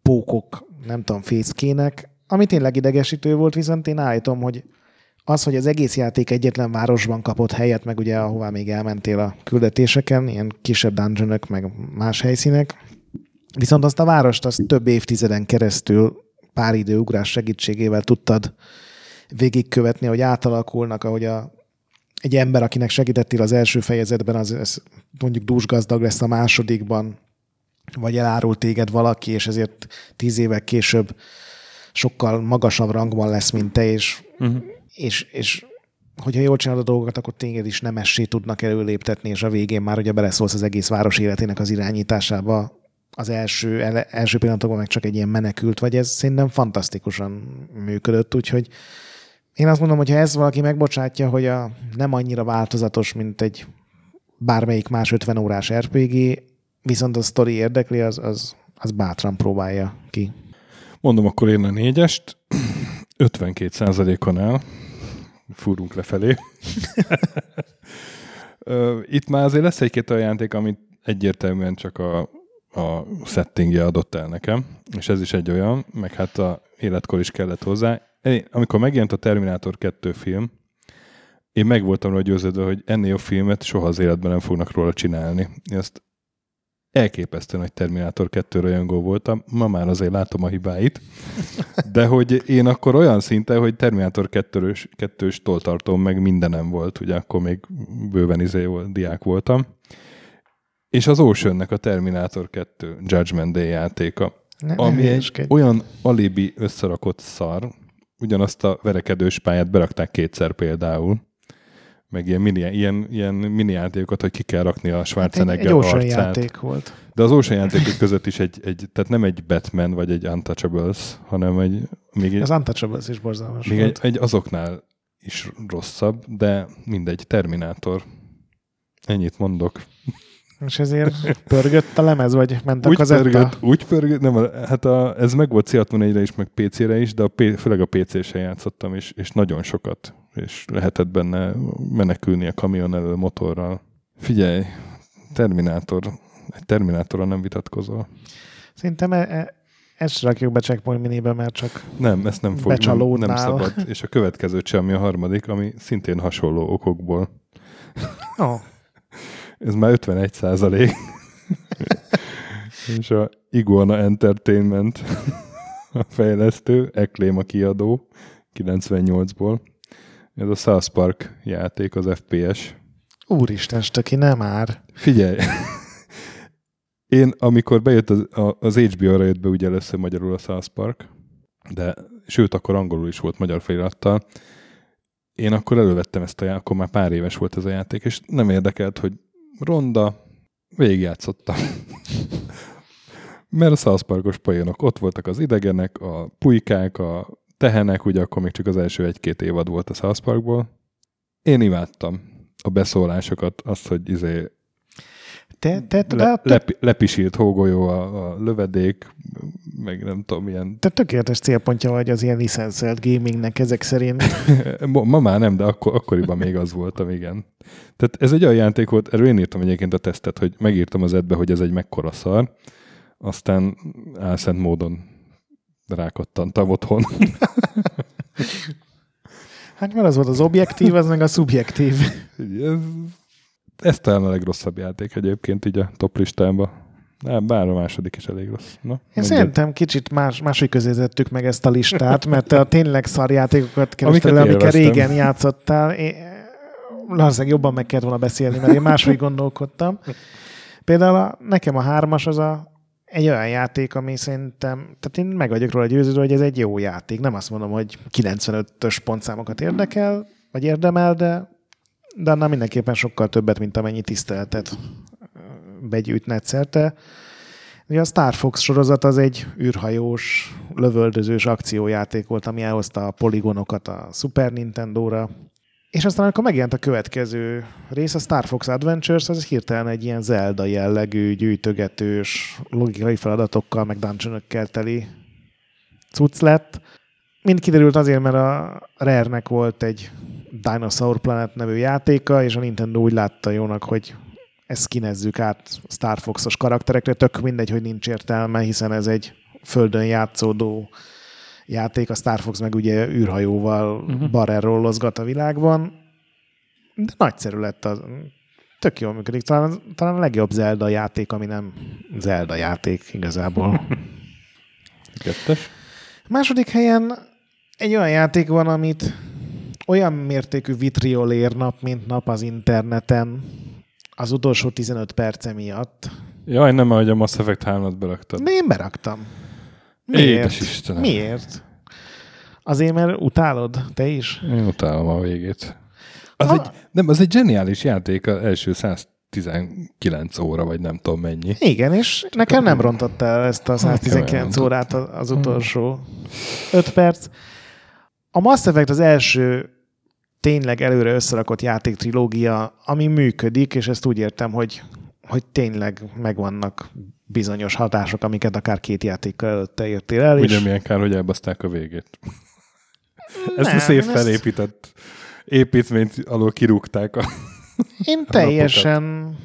pókok, nem tudom, fészkének. Ami tényleg idegesítő volt, viszont én állítom, hogy az, hogy az egész játék egyetlen városban kapott helyet, meg ugye ahová még elmentél a küldetéseken, ilyen kisebb dungeonök, meg más helyszínek, viszont azt a várost, azt több évtizeden keresztül pár időugrás segítségével tudtad végigkövetni, hogy átalakulnak, ahogy a, egy ember, akinek segítettél az első fejezetben, az, az mondjuk dúsgazdag lesz a másodikban, vagy elárul téged valaki, és ezért tíz évek később sokkal magasabb rangban lesz, mint te, és, uh-huh. és, és hogyha jól csinálod a dolgokat, akkor téged is nemessé tudnak előléptetni, és a végén már ugye beleszólsz az egész város életének az irányításába, az első, első pillanatokban meg csak egy ilyen menekült vagy, ez szerintem fantasztikusan működött, úgyhogy én azt mondom, hogy ha ez valaki megbocsátja, hogy a nem annyira változatos, mint egy bármelyik más ötven órás er pé gé, viszont a sztori érdekli, az, az, az bátran próbálja ki. Mondom, akkor én a négyest, ötvenkét százalékon áll, fúrunk lefelé. Itt már azért lesz egy-két olyan játék, amit egyértelműen csak a a settingje adott el nekem, és ez is egy olyan, meg hát a életkor is kellett hozzá. Én, amikor megjelent a Terminátor kettő film, én meg voltam róla győződve, hogy ennél a filmet soha az életben nem fognak róla csinálni. Én ezt elképesztően, hogy Terminátor kettő rajongó voltam, ma már azért látom a hibáit, de hogy én akkor olyan szinten, hogy Terminátor kettős toltartom meg mindenem volt, ugye akkor még bőven izé volt, diák voltam. És az Oceannek a Terminátor kettő Judgment Day játéka, nem, ami nem egy olyan alibi összerakott szar, ugyanazt a verekedős pályát berakták kétszer például, meg ilyen mini, ilyen, ilyen mini játékokat, hogy ki kell rakni a Schwarzenegger arcát. Hát egy, egy Ocean játék volt. De az Ocean játékok között is egy, egy, tehát nem egy Batman vagy egy Untouchables, hanem egy... Még az egy, Untouchables is borzalmas még volt. Egy, egy azoknál is rosszabb, de mindegy, Terminátor. Ennyit mondok. És ezért pörgött a lemez, vagy ment a úgy kazetta? Pörgött, úgy pörgött, nem, hát a, ez meg volt C hatvannégyre is, meg pé cére is, de a P, főleg a pé cé-sen játszottam, és, és nagyon sokat, és lehetett benne menekülni a kamion elől motorral. Figyelj, Terminátor, egy Terminátorral nem vitatkozol. Szerintem e, e, ezt rakjuk be Checkpoint Minibe, mert csak nem, ezt nem fog, nem, nem szabad. És a következő sem, a harmadik, ami szintén hasonló okokból. Oh. Ez már ötvenegy százalék. És a Iguana Entertainment a fejlesztő, Acclaim a kiadó, kilencvennyolcból. Ez a South Park játék, az ef pé es. Úristen, stöki, nem már. Figyelj! Én, amikor bejött az, az há bé ó-ra jött be, ugye először magyarul a South Park, de sőt, akkor angolul is volt magyar felirattal. Én akkor elővettem ezt a játékot, akkor már pár éves volt ez a játék, és nem érdekelt, hogy ronda, végigjátszottam. Mert a South Parkos poénok, ott voltak az idegenek, a pulykák, a tehenek, ugye akkor még csak az első egy-két évad volt a South Parkból. Én imádtam a beszólásokat, azt, hogy izé te, te, te, le, te, lep, lepisírt hógolyó a, a lövedék, meg nem tudom, ilyen... Te tökéletes célpontja vagy az ilyen licenszelt gamingnek ezek szerint. Ma már nem, de akkor, akkoriban még az voltam, igen. Tehát ez egy olyan játék volt, erről én írtam egyébként a tesztet, hogy megírtam az edbe, hogy ez egy mekkora szar, aztán álszent módon rákattantam otthon. Hát mert az volt az objektív, az meg a szubjektív. Ez... Ez talán a legrosszabb játék egyébként így a top listámban. Bár a második is elég rossz. Na, én szerintem kicsit más, máshogy közézettük meg ezt a listát, mert a tényleg szar játékokat kerestel, amiket régen játszottál. Én, Larseg jobban meg kellett volna beszélni, mert én máshogy gondolkodtam. Például a, nekem a hármas az a, egy olyan játék, ami szerintem, tehát én meg vagyok róla győződve, hogy ez egy jó játék. Nem azt mondom, hogy kilencvenötös pontszámokat érdekel, vagy érdemel, de de annál mindenképpen sokkal többet, mint amennyi tiszteletet begyűjt netszerte. Ugye a Star Fox sorozat az egy űrhajós, lövöldözős akciójáték volt, ami elhozta a poligonokat a Super Nintendo-ra. És aztán, amikor megjelent a következő rész, a Star Fox Adventures, az hirtelen egy ilyen Zelda jellegű, gyűjtögetős, logikai feladatokkal, meg dungeonökkel teli cucc lett. Mind kiderült azért, mert a Rare-nek volt egy Dinosaur Planet nevű játéka, és a Nintendo úgy látta jónak, hogy ezt kinezzük át Star Fox-os karakterekre, tök mindegy, hogy nincs értelme, hiszen ez egy földön játszódó játék, a Star Fox meg ugye űrhajóval uh-huh. barrelrollozgat a világban, de nagyszerű lett, az, tök jól működik, talán, talán a legjobb Zelda játék, ami nem Zelda játék igazából. Kettes. Második helyen egy olyan játék van, amit olyan mértékű vitriol ér nap, mint nap az interneten az utolsó tizenöt perce miatt. Jaj, nem, ahogy a Mass Effect hármat beraktad. De én beraktam. Miért? Édes Istenem. Miért? Azért, mert utálod, te is. Én utálom a végét. Az, a... Egy, nem, az egy zseniális játék az első száz tizenkilenc óra, vagy nem tudom mennyi. Igen, és nekem nem rontotta el ezt a száztizenkilenc órát az utolsó öt perc. A Mass Effect az első tényleg előre összerakott játék trilógia, ami működik, és ezt úgy értem, hogy, hogy tényleg megvannak bizonyos hatások, amiket akár két játékkal előtte értél el. Ugyanilyen kár, hogy elbaszták a végét. Ezt nem, a szép felépített építményt alól kirúgták a Én teljesen... Alapokat.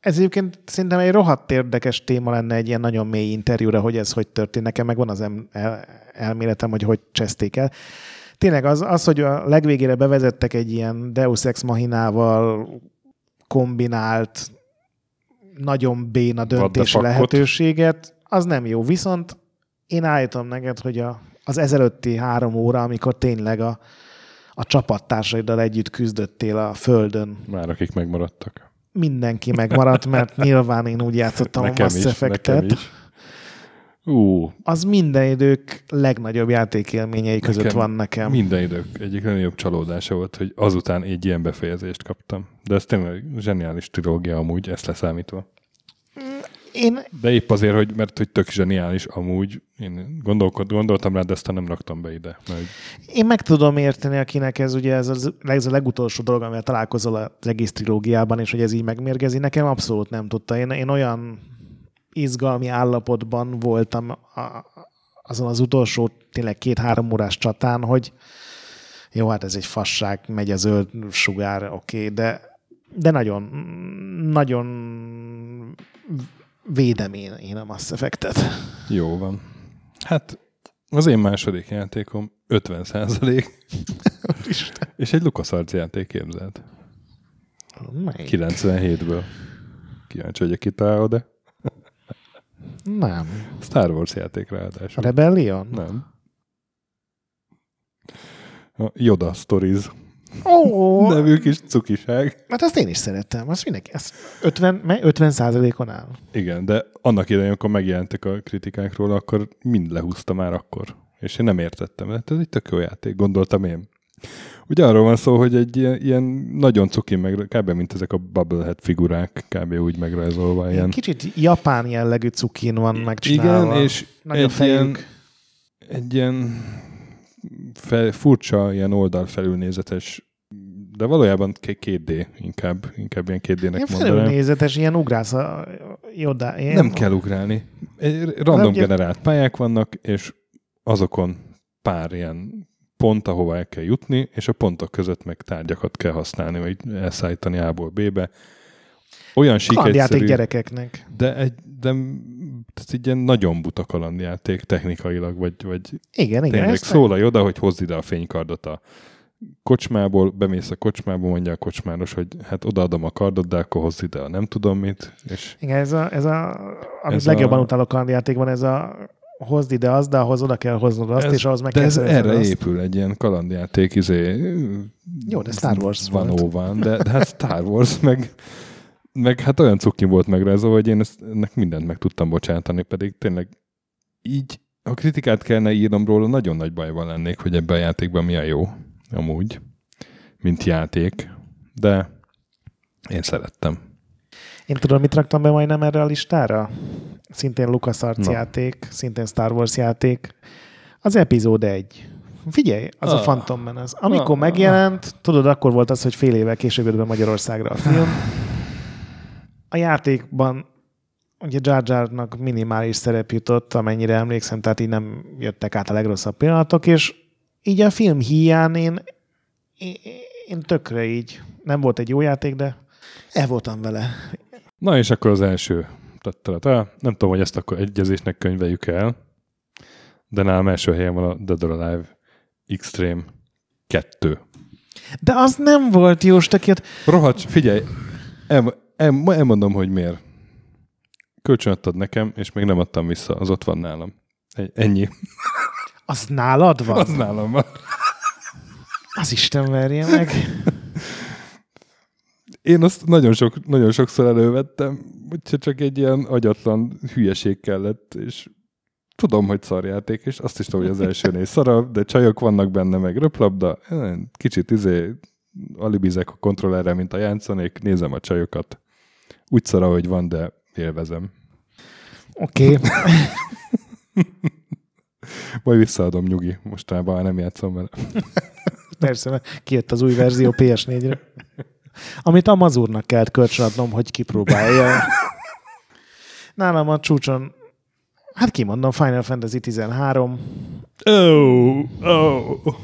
Ez egyébként szerintem egy rohadt érdekes téma lenne egy ilyen nagyon mély interjúra, hogy ez hogy történt. Nekem meg van az el, elméletem, hogy hogy cseszték el. Tényleg az, az, hogy a legvégére bevezettek egy ilyen Deus Ex Machinával kombinált, nagyon béna döntési lehetőséget, az nem jó. Viszont én állítom neked, hogy a, az ezelőtti három óra, amikor tényleg a, a csapattársaidal együtt küzdöttél a földön. Már akik megmaradtak. Mindenki megmaradt, mert nyilván én úgy játszottam nekem a Mass Effect-et. Uh, az minden idők legnagyobb játékélményei között nekem, van nekem. Minden idők egyik legnagyobb csalódása volt, hogy azután egy ilyen befejezést kaptam. De ez tényleg zseniális trilógia amúgy, ezt leszámítva. Én... De épp azért, hogy, mert hogy tök zseniális amúgy. Én gondoltam rá, de aztán nem raktam be ide. Mert... Én meg tudom érteni, akinek ez ugye ez a, ez a legutolsó dolog, amivel találkozol az egész trilógiában, és hogy ez így megmérgezi. Nekem abszolút nem tudta. Én, én olyan izgalmi állapotban voltam a, azon az utolsó tényleg két-három órás csatán, hogy jó, hát ez egy fasság, megy a zöld sugár, oké, okay, de, de nagyon, nagyon védem én, én a Mass Effect-et. Jó van. Hát az én második játékom ötven százalék. És egy LucasArts játék, képzeld. Melyik? kilencvenhétből. Kíváncsi vagyok, kitálod-e? Nem. Star Wars játék ráadásul. Rebellion? Nem. A Yoda Stories oh. nevű kis cukiság. Hát azt én is szerettem. Azt mindenki. Azt ötven, ötven százalékon áll. Igen, de annak idején, amikor megjelentek a kritikákról, akkor mind lehúzta már akkor. És én nem értettem. Hát ez egy tök jó játék, gondoltam én. Ugye arról van szó, hogy egy ilyen, ilyen nagyon cuki, meg, kb. Mint ezek a Bubblehead figurák, kb. Úgy megrajzolva ilyen. Kicsit japán jellegű cukin van megcsinálva. Igen, és egy ilyen, egy ilyen fe, furcsa, ilyen oldalfelülnézetes, de valójában két dé inkább, inkább ilyen két dé-nek ilyen mondanám. Felülnézetes, ilyen ugrálsz a Yoda. Nem kell ugrálni. Random generált pályák vannak, és azokon pár ilyen pont, ahova el kell jutni, és a pontok között meg tárgyakat kell használni, vagy elszállítani A-ból B-be. Olyan sík egyszerű, gyerekeknek. De egy, de ez egy ilyen nagyon buta kalandjáték technikailag, vagy, vagy igen, tényleg igen, szól a Yoda, hogy hozd ide a fénykardot a kocsmából, bemész a kocsmába, mondja a kocsmáros, hogy hát odaadom a kardot, de akkor hozz ide a nem tudom mit. És igen, ez a, ez a amit ez legjobban a... utáló kalandjátékban, ez a hozd ide azt, de ahhoz oda kell hoznod azt, ez, és ahhoz meg kell szerezned azt. De ez erre épül egy ilyen kalandjáték, izé... Jó, de Star Wars van volt. Van, de, de hát Star Wars, meg, meg hát olyan cuki volt megrázva, hogy én ezt, ennek mindent meg tudtam bocsátani, pedig tényleg így, ha kritikát kellene írnom róla, nagyon nagy bajban lennék, hogy ebben a játékban mi a jó, amúgy, mint játék, de én szerettem. Én tudom, mit raktam be majdnem erre a listára? Szintén LucasArts no. játék, szintén Star Wars játék. Az epizód egy. Figyelj, az ah. a Phantom Menace. Amikor ah. megjelent, tudod, akkor volt az, hogy fél évvel később jött be Magyarországra a film. A játékban ugye Jar Jarnak minimális szerep jutott, amennyire emlékszem, tehát így nem jöttek át a legrosszabb pillanatok, és így a film hiány én, én tökre így. Nem volt egy jó játék, de el voltam vele. Na és akkor az első. Nem tudom, hogy ezt akkor egyezésnek könyveljük el, de nálam első helyen van a Dead or Alive Extreme kettő. De az nem volt jó, stekért. Rohadt, figyelj, el, el, elmondom, hogy miért. Kölcsön adtad nekem, és még nem adtam vissza, az ott van nálam. Ennyi. Az nálad van? Az nálam van. Az Isten verje meg. Én azt nagyon, sok, nagyon sokszor elővettem, úgyhogy csak egy ilyen agyatlan hülyeség kellett, és tudom, hogy szarjáték, és azt is tudom, hogy az elsőnél szarabb, de csajok vannak benne, meg röplabda, kicsit izé alibizek a kontrollerre, mint a játszanék, nézem a csajokat. Úgy szar, ahogy van, de élvezem. Oké. Okay. Majd visszaadom, nyugi. Mostában nem játszom vele. Persze, mert kijött az új verzió pé es négyre. Amit a mazurnak kellett kölcsönadnom, hogy kipróbálja. Nálam a csúcson, hát kimondom, Final Fantasy tizenhárom. Oh, oh.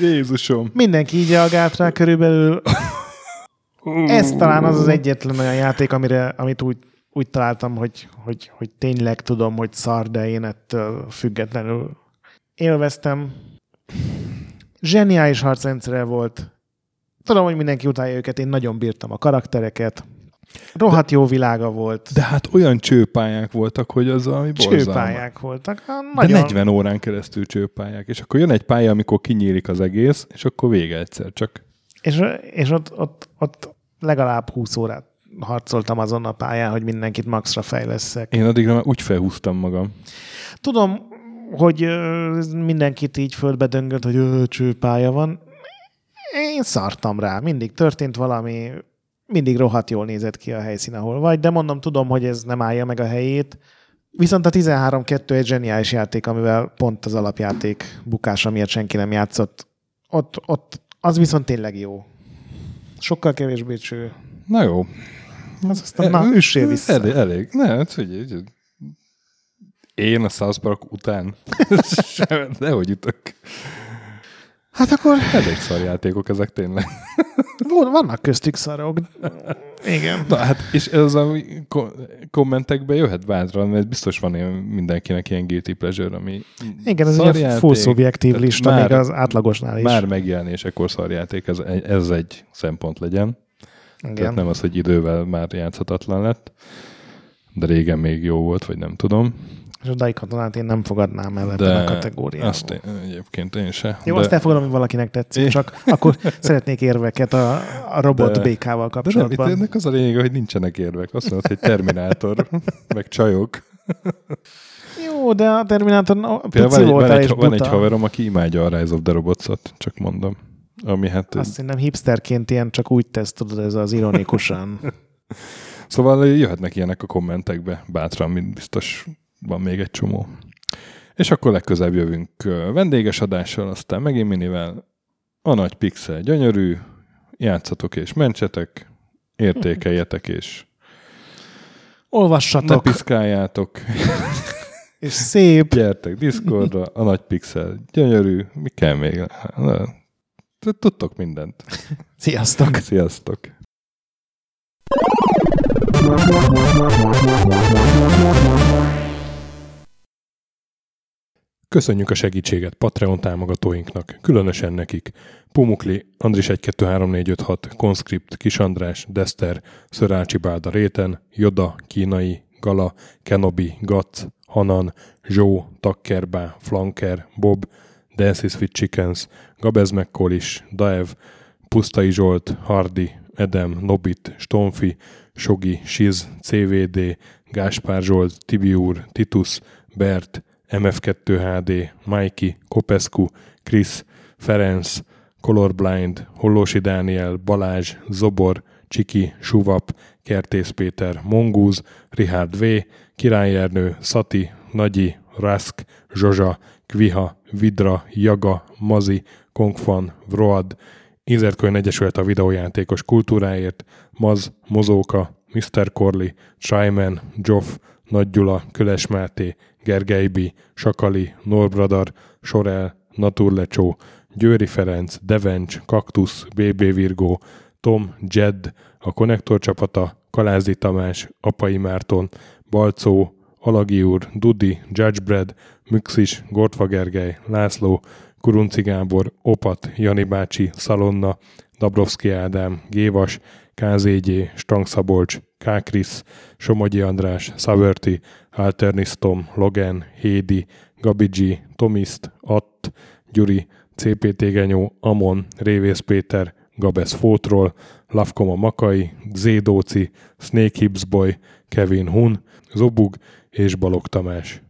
Jézusom. Mindenki így reagált rá körülbelül. Ez talán az az egyetlen olyan játék, amire, amit úgy, úgy találtam, hogy, hogy, hogy tényleg tudom, hogy szar, de én ettől függetlenül élveztem. Zseniális harcrendszere volt. Tudom, hogy mindenki utálja őket, én nagyon bírtam a karaktereket. Rohadt de, jó világa volt. De hát olyan csőpályák voltak, hogy az, ami borzalmas. Csőpályák voltak. Ha, nagyon... De negyven órán keresztül csőpályák. És akkor jön egy pálya, amikor kinyílik az egész, és akkor vége egyszer csak. És, és ott, ott, ott legalább húsz órát harcoltam azon a pályán, hogy mindenkit maxra fejlesszek. Én addigra már úgy felhúztam magam. Tudom, hogy mindenkit így földbe döngött, hogy csőpálya van. Én szartam rá. Mindig történt valami... Mindig rohadt jól nézett ki a helyszín, ahol vagy, de mondom, tudom, hogy ez nem állja meg a helyét. Viszont a tizenhárom kettő egy zseniális játék, amivel pont az alapjáték bukása miatt senki nem játszott. Ott, ott, az viszont tényleg jó. Sokkal kevésbé cső. Na jó. Az aztán, e, na, üssél vissza. Elég, elég. Ne, figyelj, figyelj. Én a South Park után. Nehogy jutok. Hát akkor... Elég szarjátékok ezek tényleg. Vannak köztük szarok. Igen. Na hát, és ez a kommentekben jöhet bátran, mert biztos van ilyen mindenkinek ilyen guilty pleasure, ami igen, ez ugye a full szubjektív lista, már, még az átlagosnál is. Már megjelenésekor szarjáték, ez, ez egy szempont legyen. Igen. Tehát nem az, hogy idővel már játszhatatlan lett, de régen még jó volt, vagy nem tudom. És a Daikatanát én nem fogadnám el ebben a kategóriában. Azt én, egyébként én se. Jó, de... azt elfogadom, hogy valakinek tetszik, én... csak akkor szeretnék érveket a, a robot de... békával kapcsolatban. De nem, itt az a lényeg, hogy nincsenek érvek. Azt mondod, hogy Terminátor, meg csajok. Jó, de a Terminátor no, pici voltál és buta. Van egy haverom, aki imádja a Rise of the Robots-ot, csak mondom. Ami hát... Azt én nem hipsterként ilyen csak úgy tesz, tudod, ez az ironikusan. Szóval jöhetnek ilyenek a kommentekbe bátran, mint biztos... Van még egy csomó. És akkor legközelebb jövünk vendéges adással, aztán megint minivel. A nagy pixel gyönyörű, játszatok és mentsetek, értékeljetek és olvassatok. Ne piszkáljátok. És szép. Gyertek Discordra, a nagy pixel gyönyörű, mi kell még? Tudtok mindent. Sziasztok. Sziasztok. Köszönjük a segítséget Patreon támogatóinknak, különösen nekik. Pumukli, Andris egy kettő három négy öt hat, Conscript, Kis András, Dester, Szörácsi Bálda Réten, Joda, Kínai, Gala, Kenobi, Gac, Hanan, Zsó, Takkerbá, Flanker, Bob, Dances with Chickens, Gabez Mekkolis, Daev, Pusztai Zsolt, Hardi, Edem, Nobit, Stonfi, Sogi, Siz, cé vé dé, Gáspár Zsolt, Tibiúr, Titus, Bert, em ef kettő há dé, Mikey, Kopescu, Krisz, Ferenc, Colorblind, Hollósi Dániel, Balázs, Zobor, Csiki, Suvap, Kertész Péter, Mongúz, Richard V, Királyernő, Szati, Nagyi, Rask, Zsozsa, Kviha, Vidra, Jaga, Mazi, Kongfan, Vroad, Ízertkönyv Egyesület a videójátékos kultúráért, Maz, Mozóka, miszter Corley, Tryman, Joff, Nagy Gyula, Köles Máté, Gergely B., Sakali, Norbradar, Sorel, Naturlecsó, Győri Ferenc, Devencs, Kaktusz, bé bé Virgó, Tom, Jed, a Konnektor csapata, Kalázdi Tamás, Apai Márton, Balcó, Alagi úr, Dudi, Judgebred, Müxis, Gortva Gergely, László, Kurunci Gábor, Opat, Jani bácsi, Szalonna, Dabrowski Ádám, Gévas, ká zé gé, Stang Szabolcs, K. Krisz, Somogyi András, Szaverti, Alternisztom, Logan, Hédi, Gabi G, Tomiszt, Att, Gyuri, cé pé té Genyó, Amon, Révész Péter, Gabesz Fótról, Lavkoma Makai, Zédóci, Snake Hibsboy, Kevin Hun, Zobug és Balog Tamás.